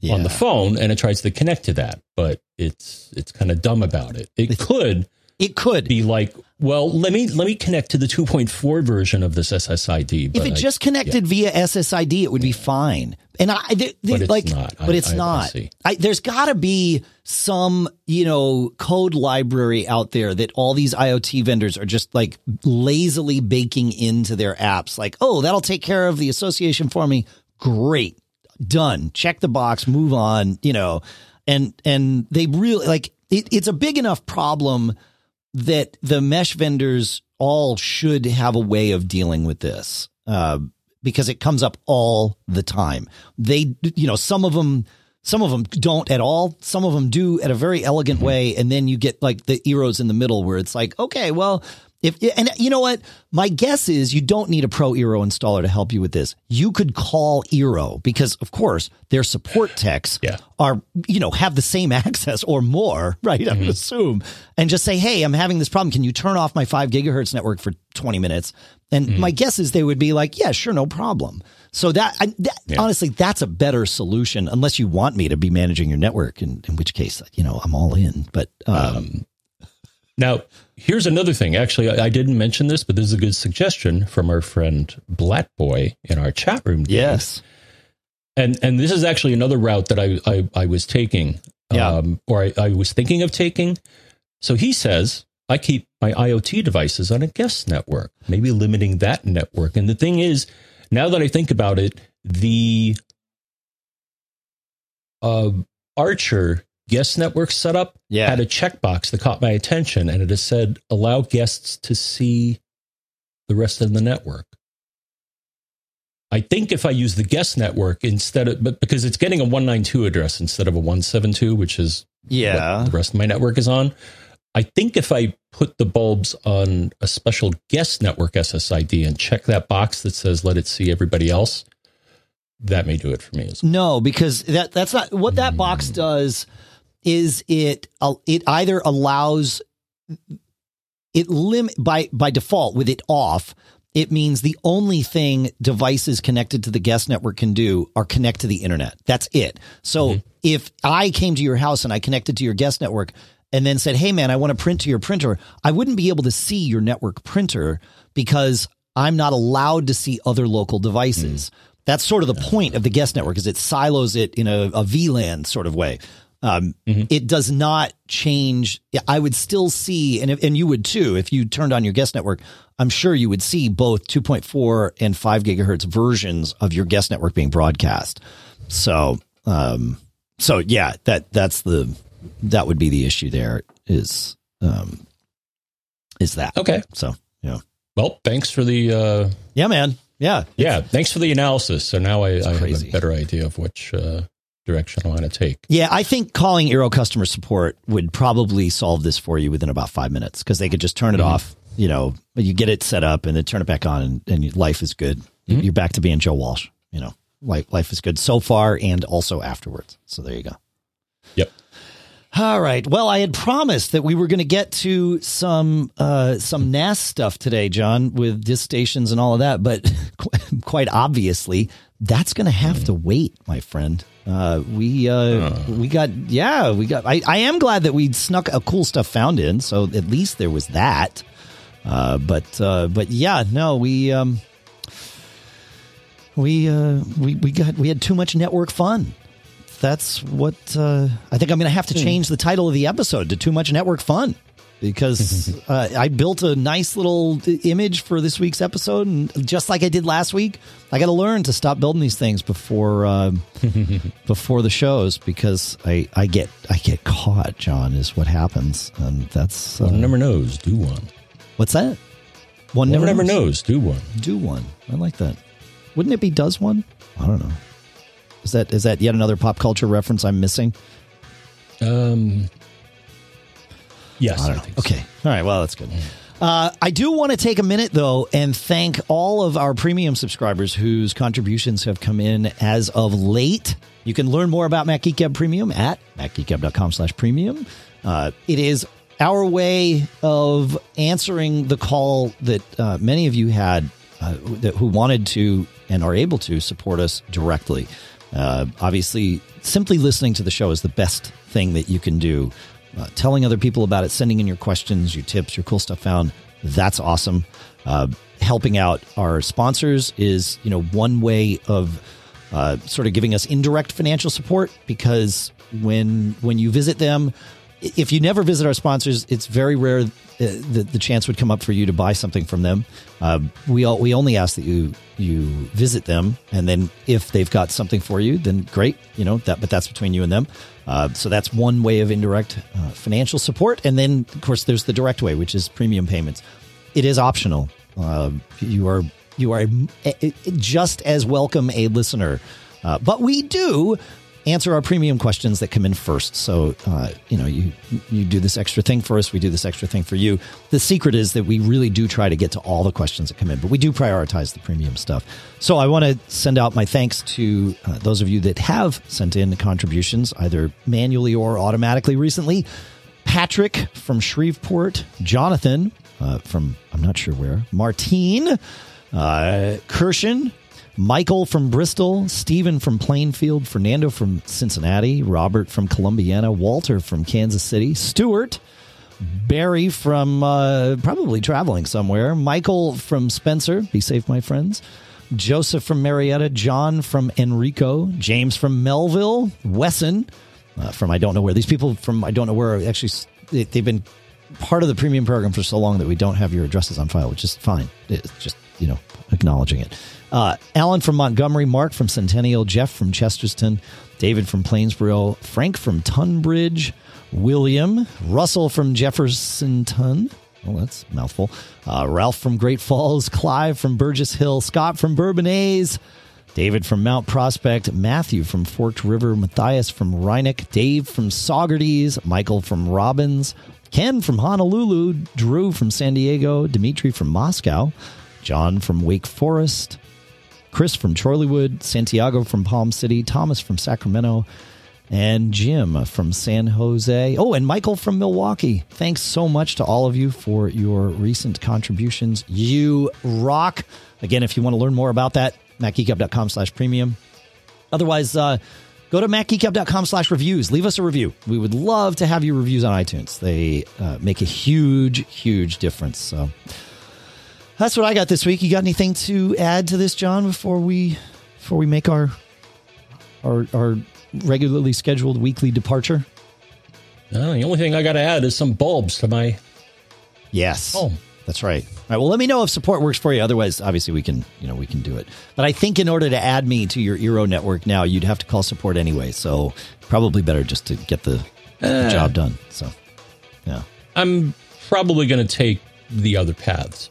yeah. on the phone and it tries to connect to that, but it's it's kind of dumb about it. It could it could be like, well, let me let me connect to the two point four version of this S S I D. But if it just I, connected yeah. via S S I D, it would yeah. be fine. And I, th- th- but like, not. but it's I, not. I, I, there's got to be some, you know, code library out there that all these IoT vendors are just like lazily baking into their apps. Like, oh, that'll take care of the association for me. Great, done. Check the box, move on. You know, and and they really like it, it's a big enough problem that the mesh vendors all should have a way of dealing with this, uh, because it comes up all the time. They, you know, some of them, some of them don't at all. Some of them do at a very elegant mm-hmm. way. And then you get like the Eeros in the middle where it's like, okay, well, if, and you know what, my guess is you don't need a pro Eero installer to help you with this. You could call Eero because of course their support techs yeah. are, you know, have the same access or more, right? Mm-hmm. I would assume, and just say, hey, I'm having this problem. Can you turn off my five gigahertz network for twenty minutes? And mm-hmm. my guess is they would be like, yeah, sure. No problem. So that, I, that yeah. honestly, that's a better solution unless you want me to be managing your network, in, in which case, you know, I'm all in, but, um, um now, here's another thing. Actually, I, I didn't mention this, but this is a good suggestion from our friend Blackboy in our chat room. Yes. And and this is actually another route that I, I, I was taking yeah. um, or I, I was thinking of taking. So he says, I keep my IoT devices on a guest network, maybe limiting that network. And the thing is, now that I think about it, the uh, Archer guest network setup yeah. had a checkbox that caught my attention, and it has said, allow guests to see the rest of the network. I think if I use the guest network instead of, but because it's getting a one ninety-two address instead of a one seventy-two, which is yeah. what the rest of my network is on. I think if I put the bulbs on a special guest network S S I D and check that box that says, let it see everybody else, that may do it for me as well. No, because that that's not what that mm. box does. Is it, it either allows it limit by, by default with it off. It means the only thing devices connected to the guest network can do are connect to the internet. That's it. So mm-hmm. if I came to your house and I connected to your guest network and then said, hey man, I want to print to your printer, I wouldn't be able to see your network printer because I'm not allowed to see other local devices. Mm. That's sort of the point of the guest network, is it silos it in a, a V LAN sort of way. Um, mm-hmm. It does not change. I would still see, and if, and you would too, if you turned on your guest network, I'm sure you would see both two point four and five gigahertz versions of your guest network being broadcast. So, um, so yeah, that, that's the, that would be the issue there is, um, is that. Okay. So, yeah. Well, thanks for the, uh, yeah, man. Yeah. Yeah. Thanks for the analysis. So now I, I have a better idea of which, uh, direction I want to take. Yeah, I think calling Eero customer support would probably solve this for you within about five minutes because they could just turn it mm-hmm. off. You know, you get it set up and then turn it back on, and, and life is good. Mm-hmm. You're back to being Joe Walsh. You know, life life is good so far and also afterwards. So there you go. Yep. All right. Well, I had promised that we were going to get to some uh, some N A S stuff today, John, with disk stations and all of that, but quite obviously, that's going to have to wait, my friend. Uh, we, uh, uh, we got, yeah, we got, I, I am glad that we snuck a cool stuff found in. So at least there was that. Uh, but, uh, but yeah, no, we, um, we, uh, we, we got, we had too much network fun. That's what, uh, I think I'm going to have to change the title of the episode to Too Much Network Fun, because uh, I built a nice little image for this week's episode. And just like I did last week, I got to learn to stop building these things before uh, before the shows, because I, I get I get caught, John, is what happens. And that's uh, one never knows. Do one. What's that? One, one never, never knows. knows. Do one. Do one. I like that. Wouldn't it be does one? I don't know. Is that is that yet another pop culture reference I'm missing? Um. Yes. I don't I know. So. Okay. All right. Well, that's good. Uh, I do want to take a minute, though, and thank all of our premium subscribers whose contributions have come in as of late. You can learn more about Mac Geek Gab Premium at mac geek gab dot com slash premium. Uh, it is our way of answering the call that uh, many of you had uh, that, who wanted to and are able to support us directly. Uh, obviously, simply listening to the show is the best thing that you can do. Uh, telling other people about it, sending in your questions, your tips, your cool stuff found, that's awesome. Uh, helping out our sponsors is, you know, one way of uh, sort of giving us indirect financial support, because when when you visit them, if you never visit our sponsors, it's very rare that the chance would come up for you to buy something from them. Uh, we all, we only ask that you you visit them, and then if they've got something for you, then great, you know that. But that's between you and them. Uh, so that's one way of indirect uh, financial support. And then, of course, there's the direct way, which is premium payments. It is optional. Uh, you are you are just as welcome a listener, uh, but we do answer our premium questions that come in first. So, uh, you know, you you do this extra thing for us. We do this extra thing for you. The secret is that we really do try to get to all the questions that come in, but we do prioritize the premium stuff. So I want to send out my thanks to uh, those of you that have sent in contributions, either manually or automatically recently. Patrick from Shreveport, Jonathan uh, from, I'm not sure where, Martine, uh, Kirshen, Michael from Bristol, Stephen from Plainfield, Fernando from Cincinnati, Robert from Columbiana, Walter from Kansas City, Stuart, Barry from uh, probably traveling somewhere, Michael from Spencer, be safe, my friends, Joseph from Marietta, John from Enrico, James from Melville, Wesson uh, from I don't know where. These people from I don't know where are actually, they, they've been part of the premium program for so long that we don't have your addresses on file, which is fine. It's just, you know, acknowledging it. Uh, Alan from Montgomery, Mark from Centennial, Jeff from Chesterton, David from Plainsboro, Frank from Tunbridge, William, Russell from Jeffersonton. Oh, that's a mouthful. Uh, Ralph from Great Falls, Clive from Burgess Hill, Scott from Bourbonnais, David from Mount Prospect, Matthew from Forked River, Matthias from Rhinebeck, Dave from Saugerties, Michael from Robbins, Ken from Honolulu, Drew from San Diego, Dimitri from Moscow, John from Wake Forest, Chris from Chorleywood, Santiago from Palm City, Thomas from Sacramento, and Jim from San Jose. Oh, and Michael from Milwaukee. Thanks so much to all of you for your recent contributions. You rock. Again, if you want to learn more about that, mac geek up dot com slash premium. Otherwise, uh, go to mac geek up dot com slash reviews. Leave us a review. We would love to have your reviews on iTunes. They uh, make a huge, huge difference. So that's what I got this week. You got anything to add to this, John, before we before we make our our, our regularly scheduled weekly departure? No, the only thing I got to add is some bulbs to my yes. home. That's right. All right. Well, let me know if support works for you. Otherwise, obviously, we can you know we can do it. But I think in order to add me to your Eero network now, you'd have to call support anyway. So probably better just to get the, uh, the job done. So yeah, I'm probably going to take the other paths.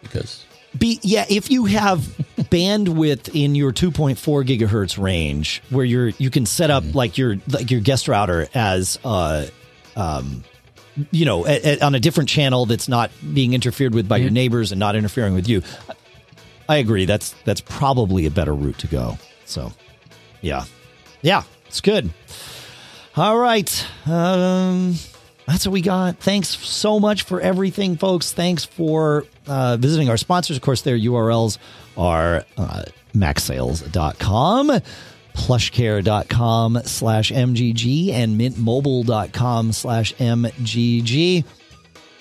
Because Be, yeah, if you have bandwidth in your two point four gigahertz range, where you're you can set up mm-hmm. like your like your guest router as uh um you know a, a, on a different channel that's not being interfered with by mm-hmm. your neighbors and not interfering with you. I agree. That's that's probably a better route to go. So yeah, yeah, it's good. All right. Um, That's what we got. Thanks so much for everything, folks. Thanks for uh, visiting our sponsors. Of course, their U R Ls are uh, max sales dot com, plush care dot com slash M G G, and mint mobile dot com slash M G G.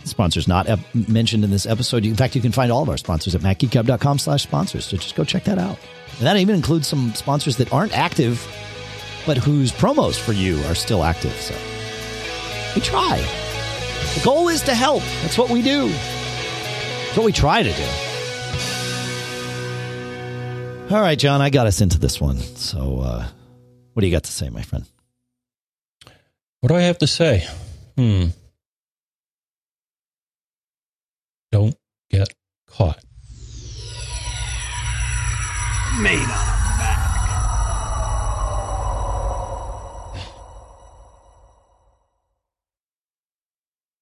Sponsors not ep- mentioned in this episode. In fact, you can find all of our sponsors at mac geek gab dot com slash sponsors. So just go check that out. And that even includes some sponsors that aren't active, but whose promos for you are still active. So we try. The goal is to help. That's what we do. That's what we try to do. All right, John, I got us into this one. So uh, what do you got to say, my friend? What do I have to say? Hmm. Don't get caught. Made up.